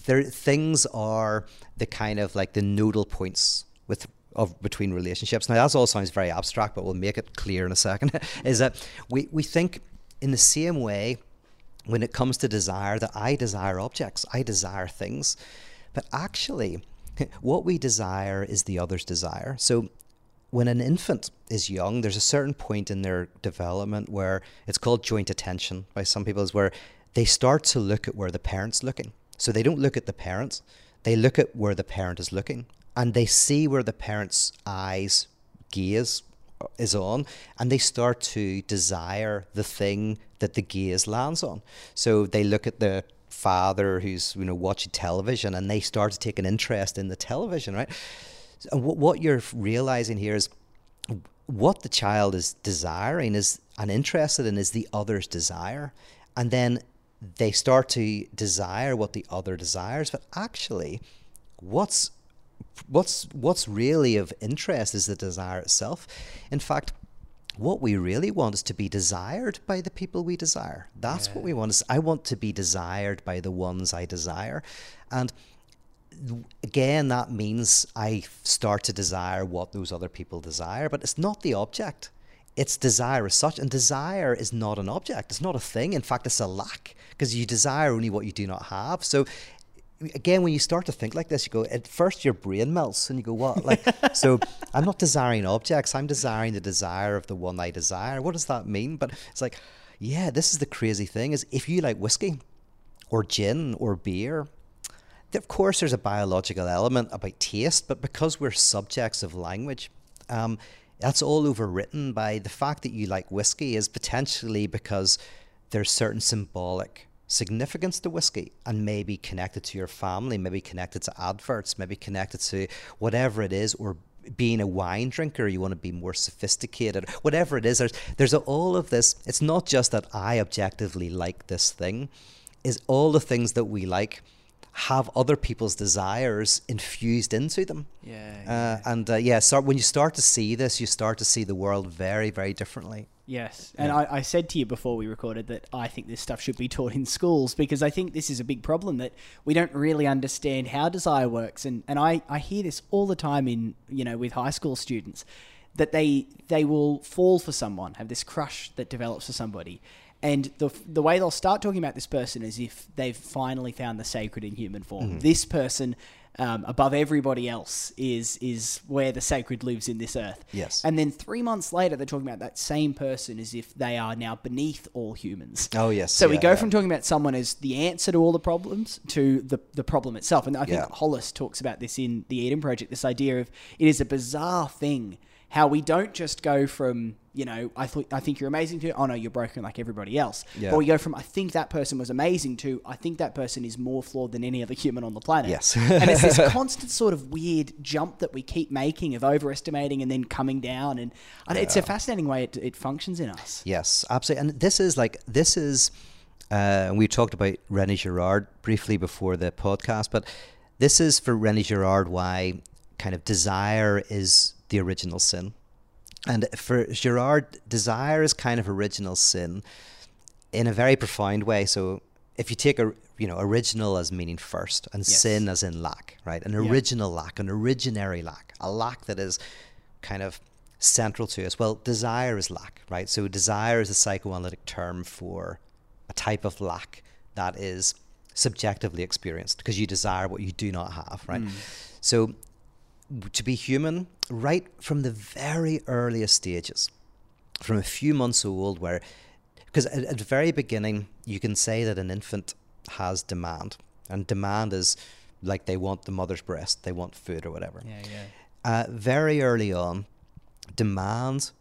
there things are the kind of like the nodal points with of between relationships. Now that all sounds very abstract, but we'll make it clear in a second. Is that we, we think in the same way when it comes to desire that I desire objects, I desire things, but actually what we desire is the other's desire. So when an infant is young, there's a certain point in their development where it's called joint attention by some people, is where they start to look at where the parent's looking. So they don't look at the parents, they look at where the parent is looking, and they see where the parent's eyes gaze is on, and they start to desire the thing that the gaze lands on. So they look at the father who's, you know, watching television, and they start to take an interest in the television, right? And what, what you're realizing here is what the child is desiring is and interested in is the other's desire. And then they start to desire what the other desires, but actually what's what's what's really of interest is the desire itself. In fact, what we really want is to be desired by the people we desire. That's yeah. what we want. Is I want to be desired by the ones I desire. And again, that means I start to desire what those other people desire, but it's not the object. It's desire as such, and desire is not an object. It's not a thing. In fact, it's a lack, because you desire only what you do not have. So again, when you start to think like this, you go, at first your brain melts and you go, what? Like, so I'm not desiring objects. I'm desiring the desire of the one I desire. What does that mean? But it's like, yeah, this is the crazy thing is if you like whiskey or gin or beer, of course there's a biological element about taste, but because we're subjects of language, um, that's all overwritten by the fact that you like whiskey is potentially because there's certain symbolic significance to whiskey, and maybe connected to your family, maybe connected to adverts, maybe connected to whatever it is, or being a wine drinker, you want to be more sophisticated, whatever it is, there's, there's all of this. It's not just that I objectively like this thing, is all the things that we like have other people's desires infused into them. Yeah. yeah. Uh, and uh, yeah, so when you start to see this, you start to see the world very, very differently. Yes. And yeah. I, I said to you before we recorded that I think this stuff should be taught in schools, because I think this is a big problem that we don't really understand how desire works. And, and I, I hear this all the time in, you know, with high school students, that they, they will fall for someone, have this crush that develops for somebody. And the the way they'll start talking about this person is if they've finally found the sacred in human form. Mm-hmm. This person, um, above everybody else, is is where the sacred lives in this earth. Yes. And then three months later, they're talking about that same person as if they are now beneath all humans. Oh, yes. So yeah, we go yeah. from talking about someone as the answer to all the problems to the, the problem itself. And I think yeah. Hollis talks about this in the Eden Project, this idea of it is a bizarre thing how we don't just go from, you know, I thought I think you're amazing to, oh no, you're broken like everybody else. Yeah. Or we go from, I think that person was amazing to, I think that person is more flawed than any other human on the planet. Yes. And it's this constant sort of weird jump that we keep making of overestimating and then coming down. And yeah. it's a fascinating way it, it functions in us. Yes, absolutely. And this is like, this is, uh, we talked about René Girard briefly before the podcast, but this is for René Girard why kind of desire is the original sin. And for Girard, desire is kind of original sin in a very profound way. So if you take a, you know, original as meaning first and yes. sin as in lack, right? An original yeah. lack, an originary lack, a lack that is kind of central to us. Well, desire is lack, right? So desire is a psychoanalytic term for a type of lack that is subjectively experienced because you desire what you do not have, right? Mm. So to be human, right from the very earliest stages, from a few months old, where, because at, at the very beginning, you can say that an infant has demand, and demand is like they want the mother's breast, they want food or whatever. Yeah, yeah. Uh, very early on, demand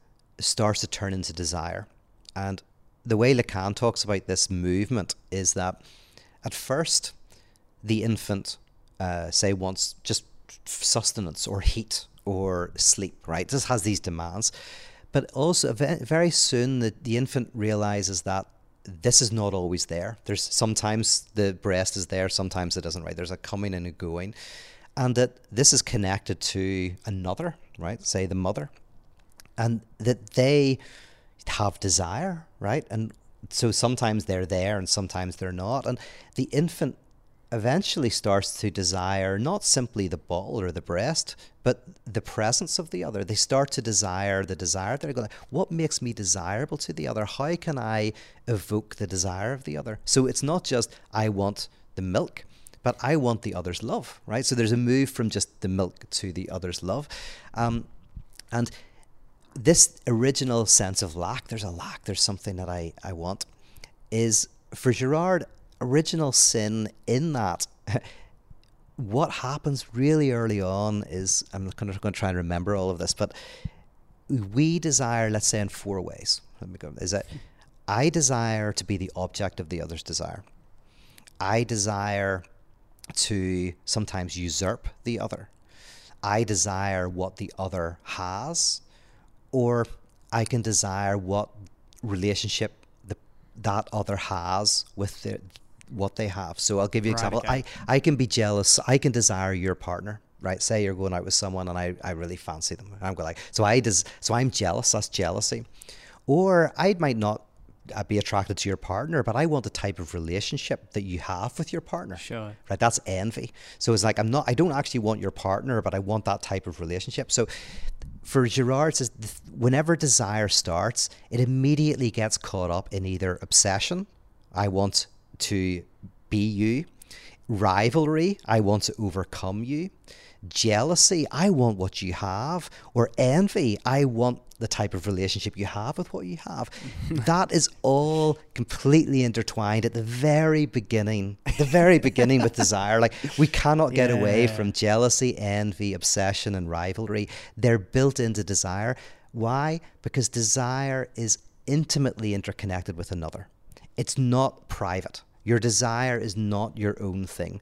starts to turn into desire. And the way Lacan talks about this movement is that at first, the infant, uh, say, wants just sustenance or heat or sleep, right? This has these demands. But also very soon the, the infant realizes that this is not always there. There's sometimes the breast is there, sometimes it isn't, right? There's a coming and a going. And that this is connected to another, right? Say the mother. And that they have desire, right? And so sometimes they're there and sometimes they're not. And the infant eventually starts to desire not simply the ball or the breast, but the presence of the other. They start to desire the desire. They're going, what makes me desirable to the other? How can I evoke the desire of the other? So it's not just, I want the milk, but I want the other's love, right? So there's a move from just the milk to the other's love. Um, and this original sense of lack, there's a lack, there's something that I, I want, is for Girard, original sin in that what happens really early on is, I'm kind of going to try and remember all of this, but we desire, let's say in four ways, let me go, is that I desire to be the object of the other's desire. I desire to sometimes usurp the other. I desire what the other has, or I can desire what relationship the, that other has with the, what they have. So I'll give you an example. Right, okay. I, I can be jealous. I can desire your partner, right? Say you're going out with someone and I, I really fancy them. I'm going like, so, I des- so I'm jealous. That's jealousy. Or I might not I'd be attracted to your partner, but I want the type of relationship that you have with your partner. Sure. Right? That's envy. So it's like, I'm not, I don't actually want your partner, but I want that type of relationship. So for Girard, it says, whenever desire starts, it immediately gets caught up in either obsession, I want to be you, rivalry, I want to overcome you, jealousy, I want what you have, or envy, I want the type of relationship you have with what you have. That is all completely intertwined at the very beginning, the very beginning with desire. Like, we cannot get yeah. away from jealousy, envy, obsession, and rivalry. They're built into desire. Why? Because desire is intimately interconnected with another. It's not private. Your desire is not your own thing.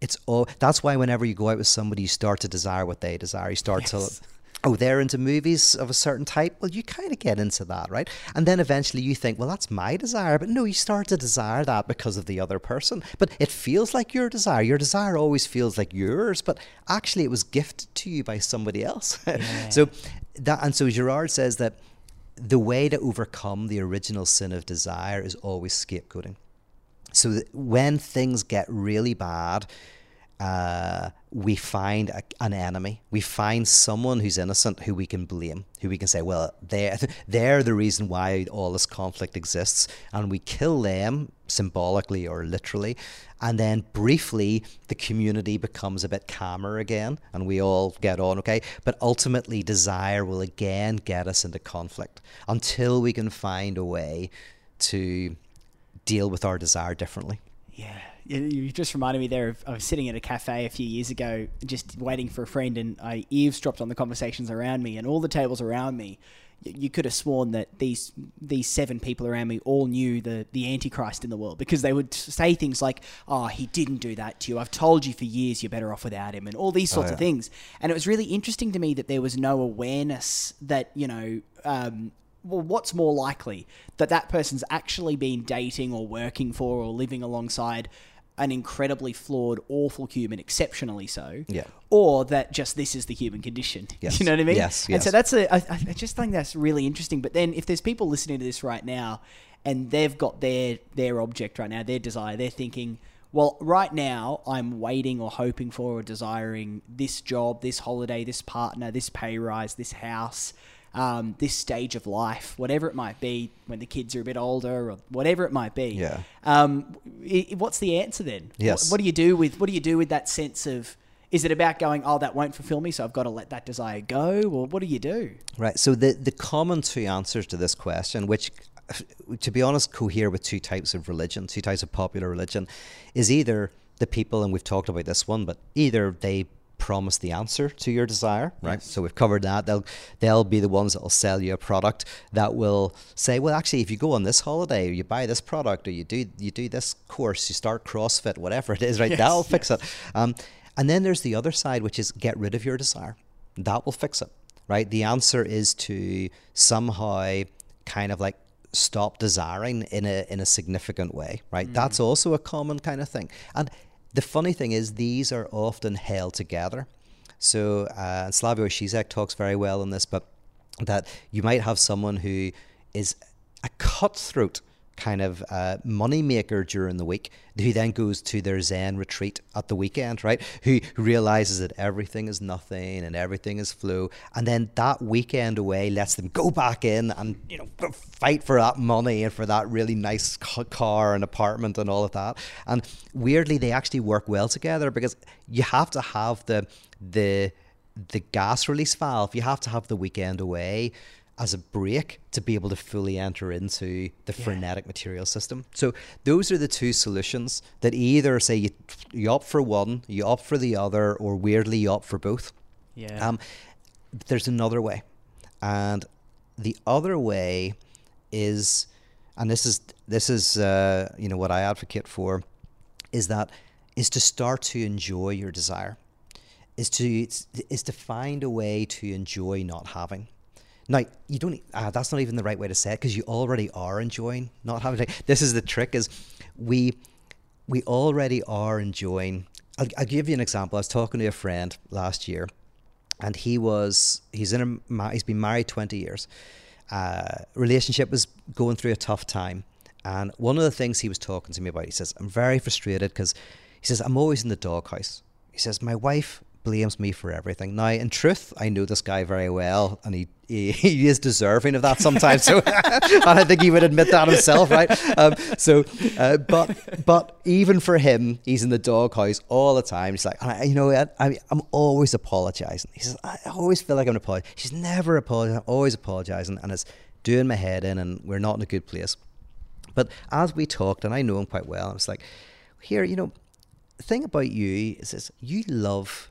It's all, that's why whenever you go out with somebody, you start to desire what they desire. You start yes. to, oh, they're into movies of a certain type. Well, you kind of get into that, right? And then eventually you think, well, that's my desire. But no, you start to desire that because of the other person. But it feels like your desire. Your desire always feels like yours, but actually it was gifted to you by somebody else. Yeah. so that, and so Girard says that the way to overcome the original sin of desire is always scapegoating. So when things get really bad, uh, we find a, an enemy. We find someone who's innocent who we can blame, who we can say, well, they're, they're the reason why all this conflict exists. And we kill them symbolically or literally. And then briefly, the community becomes a bit calmer again and we all get on, okay? But ultimately, desire will again get us into conflict until we can find a way to deal with our desire differently. Yeah. You just reminded me there of I was sitting at a cafe a few years ago, just waiting for a friend, and I eavesdropped on the conversations around me and all the tables around me. You could have sworn that these these seven people around me all knew the, the Antichrist in the world, because they would say things like, oh, he didn't do that to you. I've told you for years you're better off without him, and all these sorts oh, yeah. of things. And it was really interesting to me that there was no awareness that, you know... Um, well, what's more likely? That that person's actually been dating or working for or living alongside an incredibly flawed, awful human, exceptionally so, yeah. or that just this is the human condition. Yes. You know what I mean? Yes, yes. And so that's a, I, I just think that's really interesting. But then if there's people listening to this right now and they've got their, their object right now, their desire, they're thinking, well, right now I'm waiting or hoping for or desiring this job, this holiday, this partner, this pay rise, this house, Um, this stage of life, whatever it might be, when the kids are a bit older or whatever it might be. Yeah. Um, it, what's the answer then? Yes. What, what do you do with, what do you do with that sense of, is it about going, oh, that won't fulfill me, so I've got to let that desire go? Or what do you do? Right. So the, the common two answers to this question, which to be honest, cohere with two types of religion, two types of popular religion, is either the people, and we've talked about this one, but either they promise the answer to your desire, right? Yes. So we've covered that. They'll they'll be the ones that will sell you a product that will say, well, actually, if you go on this holiday, or you buy this product, or you do you do this course, you start CrossFit, whatever it is, right? Yes, that'll yes. fix it. Um, and then there's the other side, which is get rid of your desire. That will fix it, right? The answer is to somehow kind of like stop desiring in a in a significant way, right? Mm. That's also a common kind of thing. And the funny thing is, these are often held together. So uh, Slavoj Žižek talks very well on this, but that you might have someone who is a cutthroat kind of uh, money maker during the week, who then goes to their Zen retreat at the weekend, right? Who realizes that everything is nothing and everything is flow. And then that weekend away lets them go back in and, you know, fight for that money and for that really nice car and apartment and all of that. And weirdly, they actually work well together, because you have to have the the the gas release valve. You have to have the weekend away as a break to be able to fully enter into the yeah. frenetic material system. So those are the two solutions that either say you, you opt for one, you opt for the other, or weirdly you opt for both. Yeah. Um, there's another way. And the other way is, and this is, this is uh, you know, what I advocate for, is that is to start to enjoy your desire, is to is to find a way to enjoy not having. Now, you don't, ah, that's not even the right way to say it, because you already are enjoying not having. This is the trick, is we we already are enjoying. I'll, I'll give you an example. I was talking to a friend last year, and he was, he's in a, he's been married twenty years. Uh, relationship was going through a tough time. And one of the things he was talking to me about, he says, I'm very frustrated because, he says, I'm always in the doghouse. He says, my wife blames me for everything. Now, in truth, I know this guy very well, and he he, he is deserving of that sometimes. So, and I think he would admit that himself, right? Um, so, uh, but but even for him, he's in the doghouse all the time. He's like, I, you know, I, I, I'm always apologizing. He says, I always feel like I'm an apologist. She's never apologizing. I'm always apologizing, and it's doing my head in, and we're not in a good place. But as we talked, and I know him quite well, I was like, here, you know, the thing about you is this, you love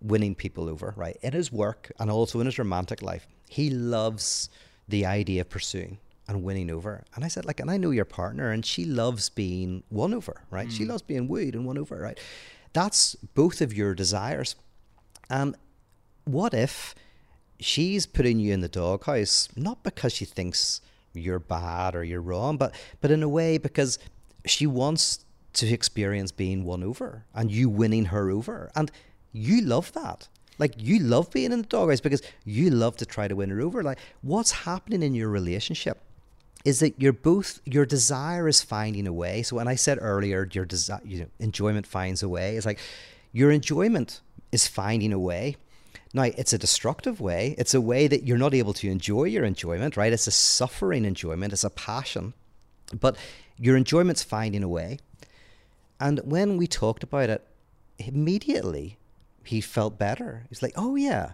winning people over, right? In his work and also in his romantic life, he loves the idea of pursuing and winning over. And I said, like, and I know your partner, and she loves being won over, right? Mm. She loves being wooed and won over, right? That's both of your desires. And what if she's putting you in the doghouse, not because she thinks you're bad or you're wrong, but but in a way because she wants to experience being won over and you winning her over, and you love that. Like, you love being in the doghouse because you love to try to win her over. Like, what's happening in your relationship is that you're both, your desire is finding a way. So when I said earlier, your desire, you know, enjoyment finds a way, it's like your enjoyment is finding a way. Now, it's a destructive way. It's a way that you're not able to enjoy your enjoyment, right? It's a suffering enjoyment. It's a passion. But your enjoyment's finding a way. And when we talked about it, immediately he felt better. He's like, oh, yeah.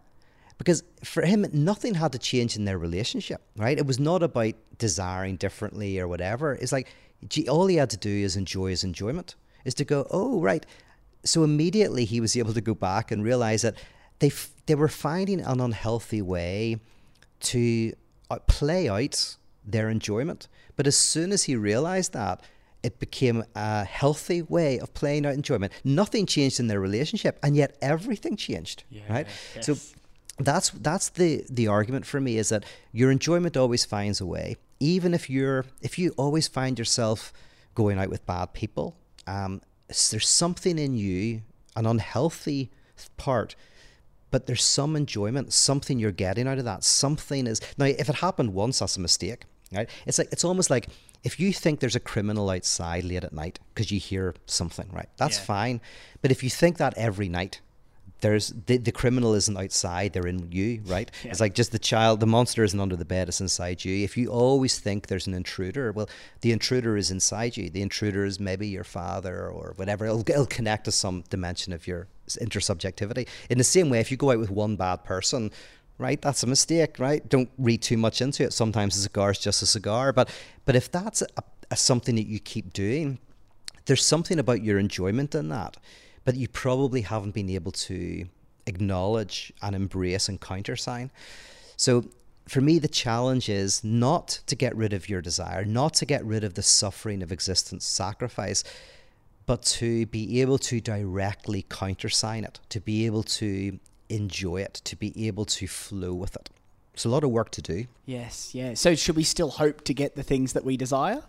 Because for him, nothing had to change in their relationship, right? It was not about desiring differently or whatever. It's like, gee, all he had to do is enjoy his enjoyment, is to go, oh, right. So immediately he was able to go back and realize that They, f they were finding an unhealthy way to play out their enjoyment. But as soon as he realized that, it became a healthy way of playing out enjoyment. Nothing changed in their relationship, and yet everything changed, yeah, right? Yes. So that's that's the, the argument for me, is that your enjoyment always finds a way. Even if you're, if you always find yourself going out with bad people, um, there's something in you, an unhealthy part, but there's some enjoyment, something you're getting out of that. Something is, now if it happened once, that's a mistake, right? It's like, it's almost like if you think there's a criminal outside late at night because you hear something, right? That's yeah. fine. But if you think that every night, there's the, the criminal isn't outside, they're in you, right? Yeah. It's like just the child, the monster isn't under the bed, it's inside you. If you always think there's an intruder, well, the intruder is inside you. The intruder is maybe your father or whatever. It'll, it'll connect to some dimension of your intersubjectivity. In the same way, if you go out with one bad person, right, that's a mistake, right? Don't read too much into it. Sometimes a cigar is just a cigar. But, but if that's a, a, something that you keep doing, there's something about your enjoyment in that, but you probably haven't been able to acknowledge and embrace and countersign. So for me, the challenge is not to get rid of your desire, not to get rid of the suffering of existence, sacrifice, but to be able to directly countersign it, to be able to enjoy it, to be able to flow with it. It's a lot of work to do. Yes, yeah. So should we still hope to get the things that we desire?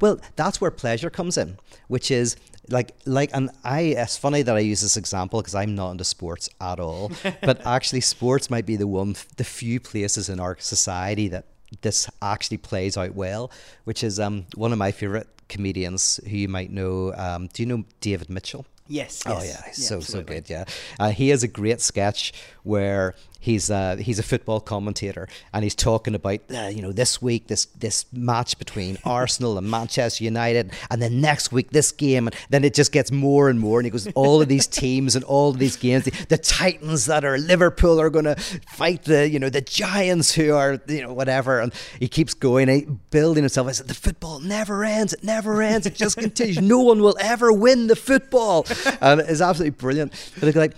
Well, that's where pleasure comes in, which is like, like, and I, it's funny that I use this example because I'm not into sports at all, but actually sports might be the one, the few places in our society that this actually plays out well, which is um, one of my favorite comedians who you might know. Um, do you know David Mitchell? Yes. Oh, yes. yeah. yeah so, absolutely. so good. Yeah. Uh, he has a great sketch where he's uh, he's a football commentator and he's talking about, uh, you know, this week, this this match between Arsenal and Manchester United, and then next week, this game. And then it just gets more and more. And he goes, all of these teams and all of these games, the, the Titans that are Liverpool are going to fight the, you know, the Giants who are, you know, whatever. And he keeps going, he, building himself. I said, the football never ends. It never ends. It just continues. No one will ever win the football. And it's absolutely brilliant. But it's like,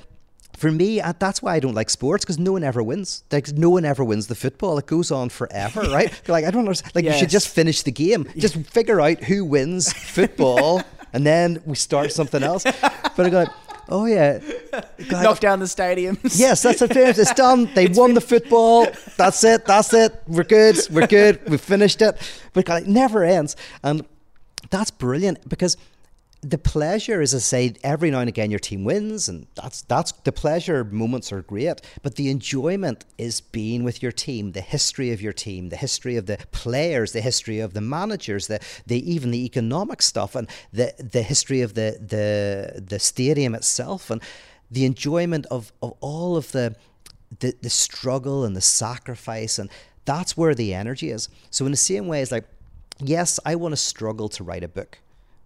for me, that's why I don't like sports, because no one ever wins. Like, no one ever wins the football. It goes on forever, right? Like, I don't understand. Like, yes. You should just finish the game. Just figure out who wins football and then we start something else. But I go, oh yeah, God. Knock down the stadiums. Yes, that's the thing. It's done. They it's won been... the football. That's it. That's it. We're good. We're good. We finished it. But God, it never ends, and that's brilliant, because the pleasure is, as I say, every now and again your team wins, and that's that's the pleasure moments are great, but the enjoyment is being with your team, the history of your team, the history of the players, the history of the managers, the, the even the economic stuff, and the the history of the the the stadium itself, and the enjoyment of, of all of the, the the struggle and the sacrifice, and that's where the energy is. So in the same way, it's like, yes, I want to struggle to write a book,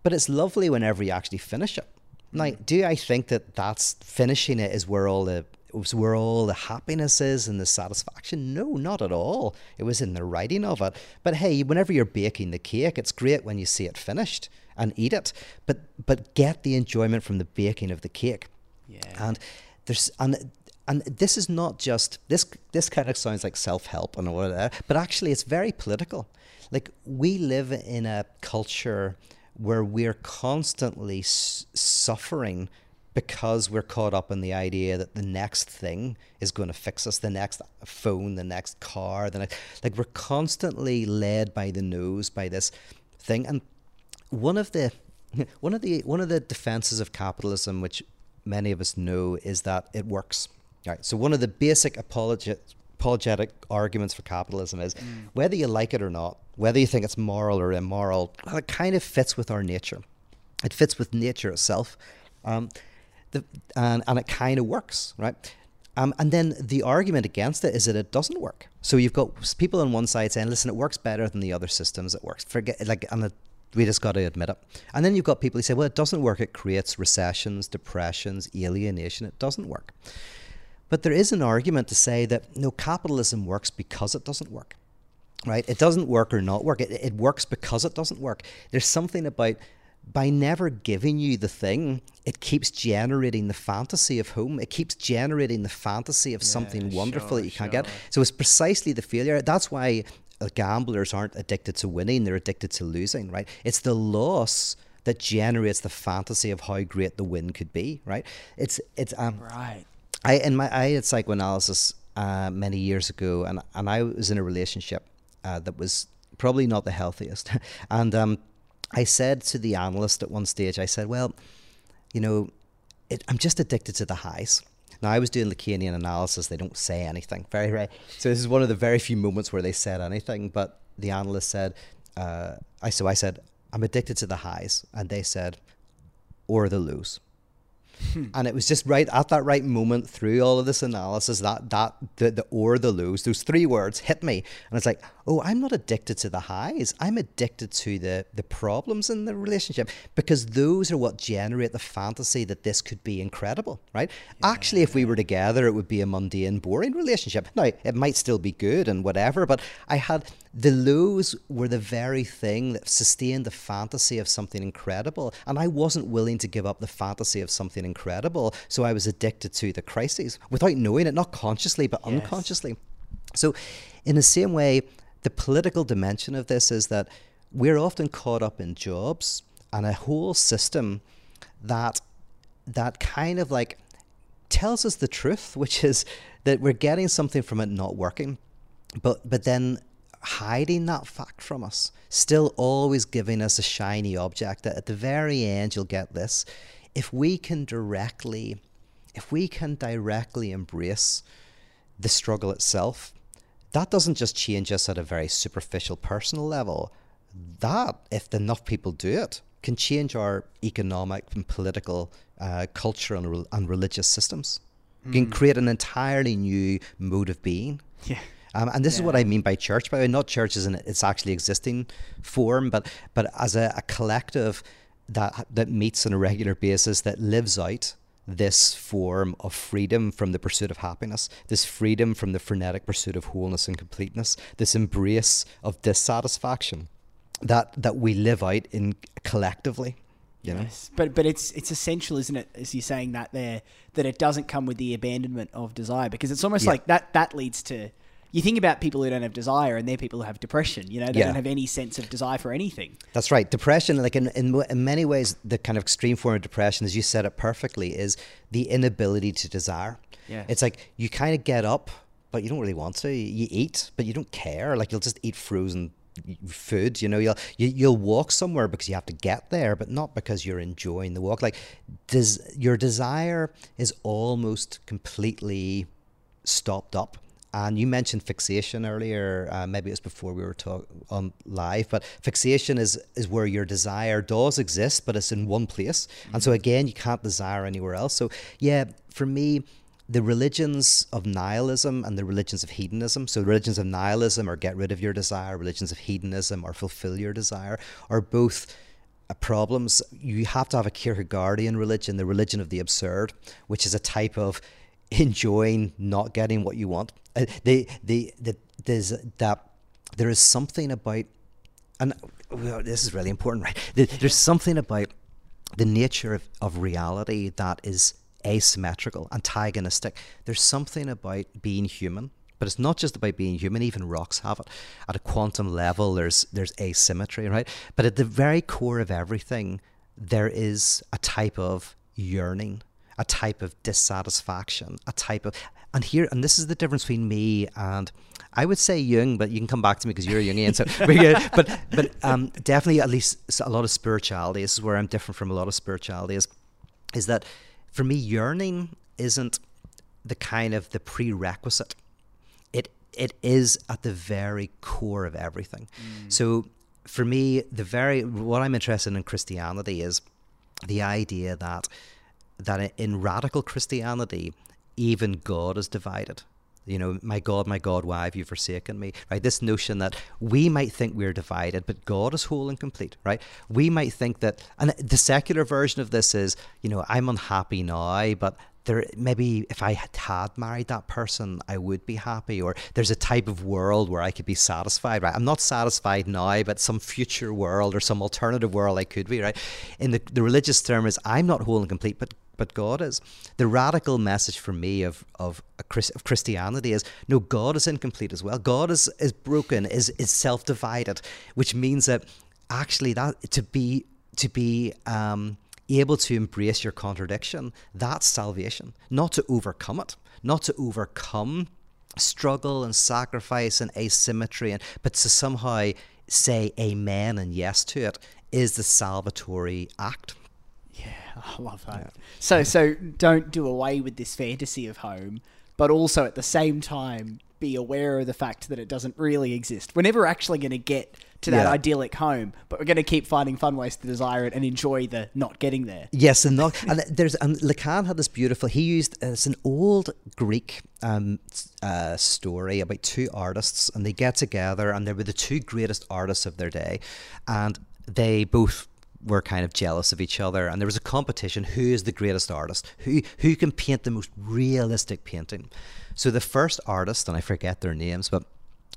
but it's lovely whenever you actually finish it. Now, do I think that that's finishing it is where all the is where all the happiness is and the satisfaction? No, not at all. It was in the writing of it. But hey, whenever you're baking the cake, it's great when you see it finished and eat it. But but get the enjoyment from the baking of the cake. Yeah. And there's and and this is not just this. This kind of sounds like self-help and all of that, but actually it's very political. Like, we live in a culture where we're constantly s- suffering because we're caught up in the idea that the next thing is going to fix us, the next phone, the next car, the next, like, we're constantly led by the nose by this thing. And one of the one of the one of the defenses of capitalism, which many of us know, is that it works. All right. So one of the basic apologi- apologetic arguments for capitalism is, mm. whether you like it or not, whether you think it's moral or immoral, well, it kind of fits with our nature. It fits with nature itself, um, the, and, and it kind of works, right? Um, and then the argument against it is that it doesn't work. So you've got people on one side saying, listen, it works better than the other systems. It works. Forget, like, and it, we just got to admit it. And then you've got people who say, well, it doesn't work. It creates recessions, depressions, alienation. It doesn't work. But there is an argument to say that, no, capitalism works because it doesn't work. Right? It doesn't work or not work. It, it works because it doesn't work. There's something about, by never giving you the thing, it keeps generating the fantasy of home. It keeps generating the fantasy of yeah, something wonderful sure, that you sure. can't get. So it's precisely the failure. That's why gamblers aren't addicted to winning. They're addicted to losing, right? It's the loss that generates the fantasy of how great the win could be, right? It's, it's, um, right. I, in my, I had psychoanalysis uh, many years ago, and, and I was in a relationship Uh, that was probably not the healthiest. And um, I said to the analyst at one stage, I said, well, you know, it, I'm just addicted to the highs. Now, I was doing Lacanian analysis. They don't say anything. Very rare. So this is one of the very few moments where they said anything. But the analyst said, uh, I so I said, I'm addicted to the highs. And they said, or the lows. Hmm. And it was just right at that right moment through all of this analysis that that the, the or the lose, those three words hit me, and it's like, oh, I'm not addicted to the highs, I'm addicted to the the problems in the relationship, because those are what generate the fantasy that this could be incredible, right? Yeah. Actually, if we were together, it would be a mundane, boring relationship. Now, it might still be good and whatever, but I had the lows were the very thing that sustained the fantasy of something incredible, and I wasn't willing to give up the fantasy of something incredible, so I was addicted to the crises without knowing it, not consciously but yes. unconsciously. So in the same way, the political dimension of this is that we're often caught up in jobs and a whole system that that kind of like tells us the truth, which is that we're getting something from it not working, but but then hiding that fact from us, still always giving us a shiny object that at the very end you'll get this. If we can directly, if we can directly embrace the struggle itself, that doesn't just change us at a very superficial personal level. That, if enough people do it, can change our economic and political, uh, culture and, and religious systems. Mm. Can create an entirely new mode of being. Yeah. Um, and this yeah. is what I mean by church. By the way, not church as in its actually existing form, but but as a, a collective that that meets on a regular basis, that lives out this form of freedom from the pursuit of happiness, this freedom from the frenetic pursuit of wholeness and completeness, this embrace of dissatisfaction that that we live out in collectively. You know? Yes, but but it's it's essential, isn't it, as you're saying that there, that it doesn't come with the abandonment of desire, because it's almost yeah. like that that leads to You think about people who don't have desire, and they're people who have depression. You know, they yeah. don't have any sense of desire for anything. That's right. Depression, like in, in in many ways, the kind of extreme form of depression, as you said it perfectly, is the inability to desire. Yeah. It's like you kind of get up, but you don't really want to. You eat, but you don't care. Like you'll just eat frozen food. You know, you'll you, you'll walk somewhere because you have to get there, but not because you're enjoying the walk. Like, does your desire is almost completely stopped up. And you mentioned fixation earlier, uh, maybe it was before we were talk on live, but fixation is, is where your desire does exist, but it's in one place. Mm-hmm. And so again, you can't desire anywhere else. So yeah, for me, the religions of nihilism and the religions of hedonism, so the religions of nihilism are get rid of your desire, religions of hedonism are fulfill your desire, are both problems. You have to have a Kierkegaardian religion, the religion of the absurd, which is a type of enjoying not getting what you want. Uh, the, the, the, there's that, there is something about, and well, this is really important, right? There's something about the nature of, of reality that is asymmetrical, antagonistic. There's something about being human, but it's not just about being human, even rocks have it. At a quantum level, there's, there's asymmetry, right? But at the very core of everything, there is a type of yearning, a type of dissatisfaction, a type of, and here, and this is the difference between me and, I would say Jung, but you can come back to me because you're Jungian, so we're gonna, but, but um, definitely at least a lot of spirituality, this is where I'm different from a lot of spirituality, is, is that for me, yearning isn't the kind of the prerequisite. It, it is at the very core of everything. Mm. So for me, the very, what I'm interested in Christianity is the idea that that in radical Christianity, even God is divided. You know, my God, my God, why have you forsaken me? Right? This notion that we might think we're divided, but God is whole and complete, right? We might think that, and the secular version of this is, you know, I'm unhappy now, but there, maybe if I had, had married that person, I would be happy, or there's a type of world where I could be satisfied, right? I'm not satisfied now, but some future world or some alternative world I could be, right? In the, the religious term is, I'm not whole and complete, but but God is. The radical message for me of of, a Chris, of Christianity is, no, God is incomplete as well. God is, is broken, is is self-divided, which means that actually that to be to be um, able to embrace your contradiction, that's salvation. Not to overcome it, not to overcome struggle and sacrifice and asymmetry, and but to somehow say amen and yes to it is the salvatory act. Yeah, I love that. Yeah. So, so don't do away with this fantasy of home, but also at the same time, be aware of the fact that it doesn't really exist. We're never actually going to get to that yeah. idyllic home, but we're going to keep finding fun ways to desire it and enjoy the not getting there. Yes, and not. And there's and Lacan had this beautiful. He used uh, it's an old Greek um, uh, story about two artists, and they get together, and they were the two greatest artists of their day, and they both were kind of jealous of each other, and there was a competition. Who is the greatest artist? Who who can paint the most realistic painting? So the first artist, and I forget their names, but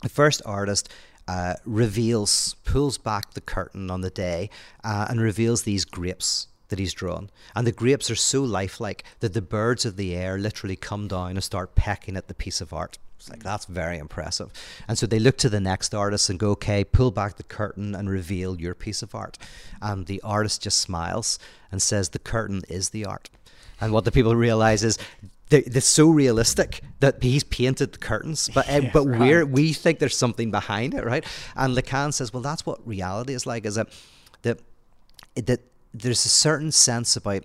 the first artist uh, reveals, pulls back the curtain on the day uh, and reveals these grapes that he's drawn. And the grapes are so lifelike that the birds of the air literally come down and start pecking at the piece of art. It's like, that's very impressive. And so they look to the next artist and go, okay, pull back the curtain and reveal your piece of art. And the artist just smiles and says, the curtain is the art. And what the people realize is they're, they're so realistic that he's painted the curtains, but, yeah, but right. we're, we think there's something behind it, right? And Lacan says, well, that's what reality is like, is that, that, that there's a certain sense about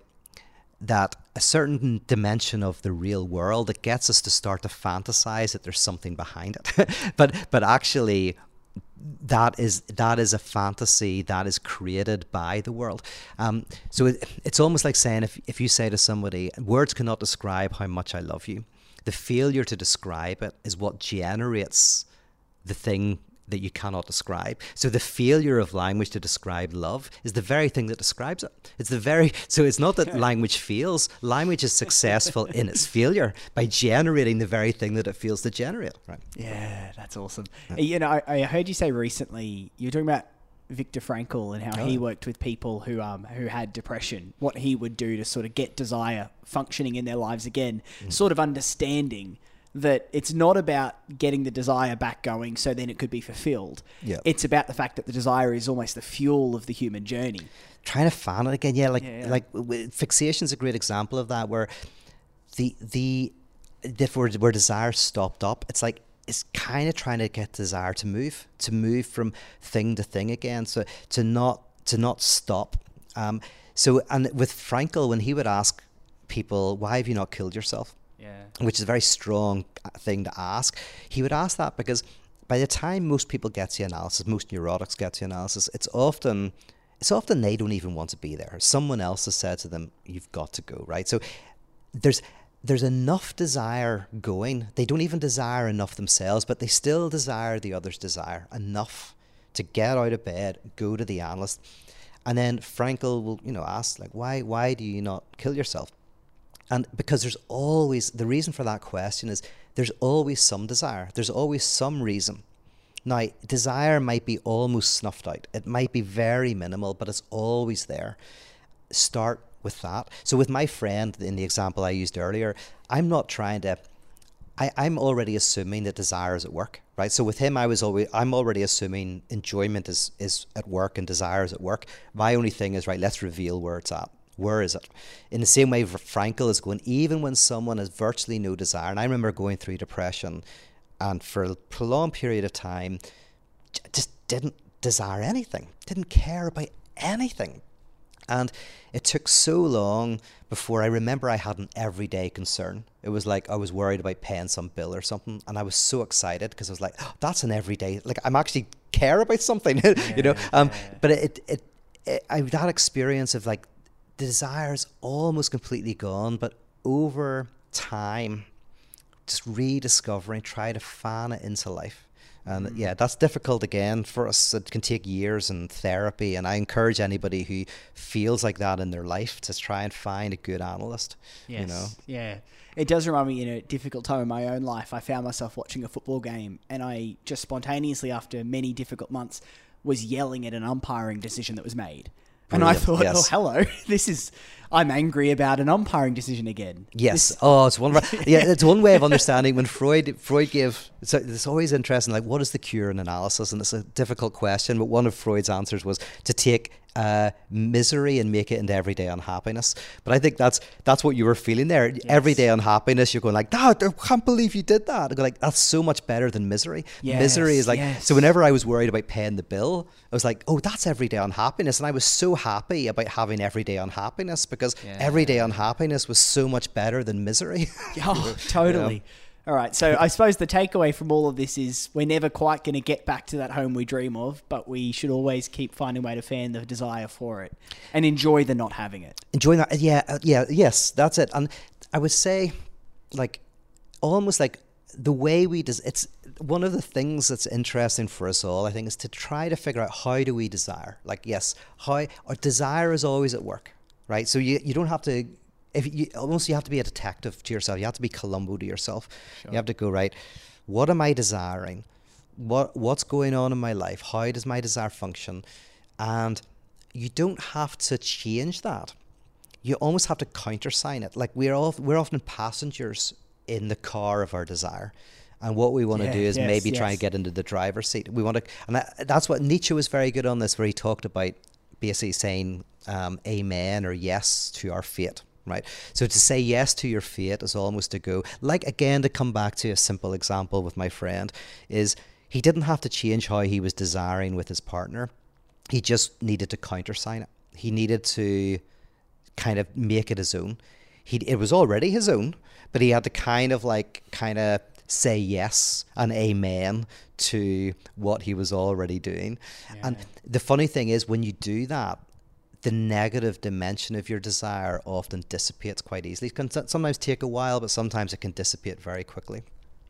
that a certain dimension of the real world that gets us to start to fantasize that there's something behind it. but but actually that is that is a fantasy that is created by the world. Um, so it, it's almost like saying, if, if you say to somebody, words cannot describe how much I love you, the failure to describe it is what generates the thing that you cannot describe. So the failure of language to describe love is the very thing that describes it. It's the very, so it's not that language fails, language is successful in its failure by generating the very thing that it fails to generate. Right. Yeah, that's awesome. Yeah. You know, I, I heard you say recently, you were talking about Viktor Frankl and how oh. he worked with people who um who had depression, what he would do to sort of get desire functioning in their lives again, mm. sort of understanding that it's not about getting the desire back going so then it could be fulfilled. Yep. It's about the fact that the desire is almost the fuel of the human journey. Trying to find it again, yeah, like yeah, yeah. like fixation's a great example of that, where the the if where, where desire stopped up, it's like it's kind of trying to get desire to move, to move from thing to thing again, so to not to not stop. Um, so and with Frankl, when he would ask people, "Why have you not killed yourself?" Yeah. Which is a very strong thing to ask. He would ask that because by the time most people get to analysis, most neurotics get to analysis, it's often it's often they don't even want to be there. Someone else has said to them, "You've got to go," right? So there's there's enough desire going. They don't even desire enough themselves, but they still desire the other's desire enough to get out of bed, go to the analyst. And then Frankl will, you know, ask, like, why why do you not kill yourself? And because there's always, the reason for that question is there's always some desire. There's always some reason. Now, desire might be almost snuffed out. It might be very minimal, but it's always there. Start with that. So with my friend, in the example I used earlier, I'm not trying to, I, I'm already assuming that desire is at work, right? So with him, I was always, I'm already assuming enjoyment is, is at work and desire is at work. My only thing is, right, let's reveal where it's at. Where is it? In the same way Frankl is going, even when someone has virtually no desire, and I remember going through depression and for a prolonged period of time, just didn't desire anything, didn't care about anything. And it took so long before I remember I had an everyday concern. It was like I was worried about paying some bill or something. And I was so excited because I was like, oh, that's an everyday, like I'm actually care about something, yeah, you know? Um, yeah. But it, it, it, I that experience of like, the desire is almost completely gone, but over time, just rediscovering, try to fan it into life. And mm. yeah, that's difficult again for us. It can take years and therapy. And I encourage anybody who feels like that in their life to try and find a good analyst. Yes. You know? Yeah. It does remind me, in a difficult time in my own life, I found myself watching a football game and I just spontaneously, after many difficult months, was yelling at an umpiring decision that was made. Brilliant. And I thought, yes. oh, hello, this is, I'm angry about an umpiring decision again. Yes. This... Oh, it's one, yeah, it's one way of understanding when Freud, Freud gave, it's, it's always interesting, like, what is the cure in analysis? And it's a difficult question, but one of Freud's answers was to take uh, misery and make it into everyday unhappiness. But I think that's that's what you were feeling there. Yes. Everyday unhappiness, you're going like, no, I can't believe you did that. I go like, that's so much better than misery. Yes, misery is like, yes. So whenever I was worried about paying the bill, I was like, oh, that's everyday unhappiness. And I was so happy about having everyday unhappiness because yeah. everyday unhappiness was so much better than misery. Oh, totally. You know? All right. So I suppose the takeaway from all of this is we're never quite going to get back to that home we dream of, but we should always keep finding a way to fan the desire for it and enjoy the not having it. Enjoy that. Yeah. Yeah. Yes, that's it. And I would say like almost like the way we, des- it's one of the things that's interesting for us all, I think, is to try to figure out how do we desire? Like, yes, how our desire is always at work, right? So you, you don't have to, If you, almost you have to be a detective to yourself. You have to be Columbo to yourself. Sure. You have to go, right, what am I desiring? What What's going on in my life? How does my desire function? And you don't have to change that. You almost have to countersign it. Like we're all we're often passengers in the car of our desire. And what we want yeah, to do is yes, maybe yes. try and get into the driver's seat. We want to, and that, that's what Nietzsche was very good on this, where he talked about basically saying um, amen or yes to our fate. Right. So to say yes to your fate is almost to go, like, again, to come back to a simple example with my friend, is he didn't have to change how he was desiring with his partner. He just needed to countersign it. He needed to kind of make it his own. He It was already his own, but he had to kind of like kind of say yes and amen to what he was already doing. Yeah. And the funny thing is, when you do that, the negative dimension of your desire often dissipates quite easily. It can sometimes take a while, but sometimes it can dissipate very quickly.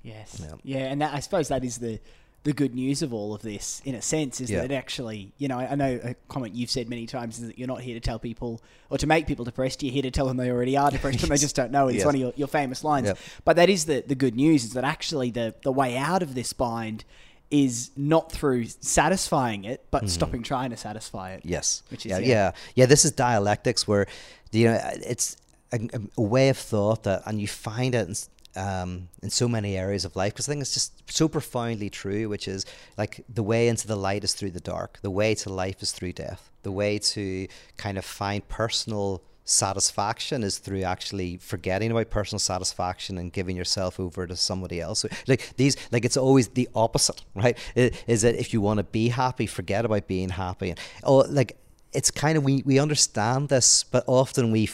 Yes. Yeah, yeah and that, I suppose that is the, the good news of all of this, in a sense, is yeah. that it actually, you know, I know a comment you've said many times is that you're not here to tell people or to make people depressed. You're here to tell them they already are depressed, yes. but they just don't know. It's yes. one of your, your famous lines. Yep. But that is the, the good news, is that actually the, the way out of this bind is not through satisfying it, but mm-hmm. stopping trying to satisfy it. Yes. Which is, yeah, yeah. Yeah. Yeah. This is dialectics, where, you know, it's a, a way of thought that, and you find it um, in so many areas of life, because I think it's just so profoundly true, which is like the way into the light is through the dark, the way to life is through death, the way to kind of find personal satisfaction is through actually forgetting about personal satisfaction and giving yourself over to somebody else. So, like these, like it's always the opposite, right? It, is that if you want to be happy, forget about being happy. And oh, like it's kind of we we understand this, but often we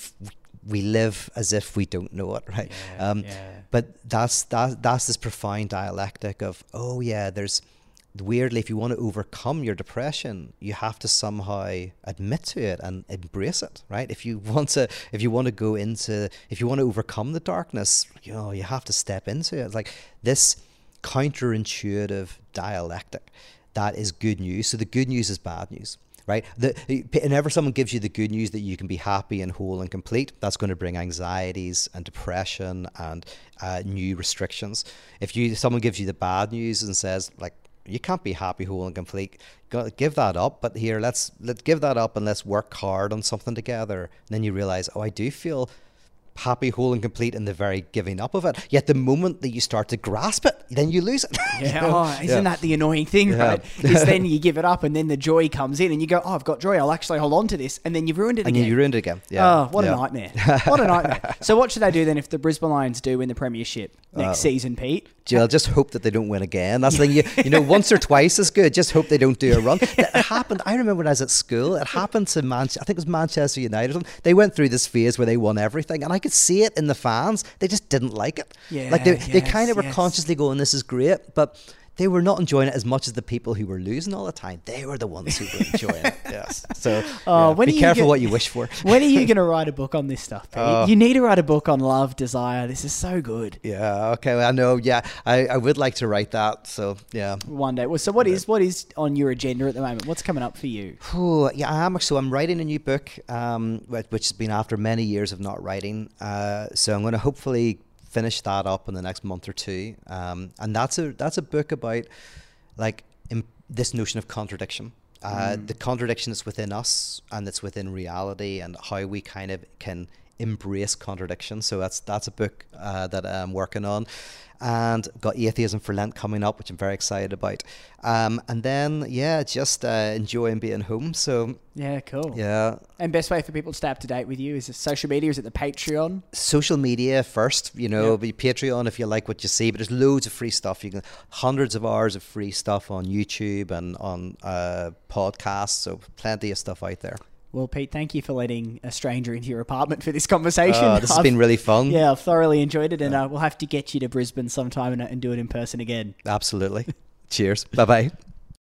we live as if we don't know it, right? Yeah, um, yeah. But that's that that's this profound dialectic of oh yeah, there's. Weirdly, if you want to overcome your depression, you have to somehow admit to it and embrace it, right? If you want to, if you want to go into, if you want to overcome the darkness, you know, you have to step into it. It's like this counterintuitive dialectic that is good news. So the good news is bad news, right? The, whenever someone gives you the good news that you can be happy and whole and complete, that's going to bring anxieties and depression and uh, new restrictions. If you, if someone gives you the bad news and says like, you can't be happy, whole and complete, give that up, but here let's let's give that up and let's work hard on something together, and then you realize, oh, I do feel happy, whole and complete in the very giving up of it. Yet the moment that you start to grasp it, then you lose it. Yeah. You know? Oh, isn't yeah. that the annoying thing, yeah. right? Is then you give it up and then the joy comes in and you go, oh, I've got joy, I'll actually hold on to this, and then you've ruined it and again. And you ruined it again. Yeah. Oh, what yeah. a nightmare. What a nightmare. So what should they do then if the Brisbane Lions do win the premiership next uh, season, Pete? Jill, just hope that they don't win again. That's the thing. You, you know, once or twice is good. Just hope they don't do a run. It happened. I remember when I was at school, it happened to Manchester. I think it was Manchester United. They went through this phase where they won everything, and I could see it in the fans. They just didn't like it. Yeah, like they, yes, they kind of were yes. consciously going, "This is great," but they were not enjoying it as much as the people who were losing all the time. They were the ones who were enjoying it. Yes. So oh, yeah, be careful gonna, what you wish for. When are you going to write a book on this stuff, Pete? Uh, you need to write a book on love, desire. This is so good. Yeah. Okay. Well, I know. Yeah. I, I would like to write that. So yeah. One day. Well, so what yeah. is what is on your agenda at the moment? What's coming up for you? Ooh, yeah. I am. So I'm writing a new book, um, which has been after many years of not writing. Uh, so I'm going to hopefully finish that up in the next month or two, um, and that's a that's a book about like imp this notion of contradiction, uh, mm. the contradiction that's within us and that's within reality, and how we kind of can embrace contradiction. So that's that's a book uh, that I'm working on, and got Atheism for Lent coming up, which I'm very excited about. Um, and then yeah, just uh, enjoying being home. So yeah, cool. Yeah. And best way for people to stay up to date with you is social media. Is it the Patreon? Social media first, you know, yep. Patreon if you like what you see. But there's loads of free stuff. You can hundreds of hours of free stuff on YouTube and on uh, podcasts. So plenty of stuff out there. Well, Pete, thank you for letting a stranger into your apartment for this conversation. Oh, this I've, has been really fun. Yeah, I've thoroughly enjoyed it, and yeah. uh, we'll have to get you to Brisbane sometime and, and do it in person again. Absolutely. Cheers. Bye-bye.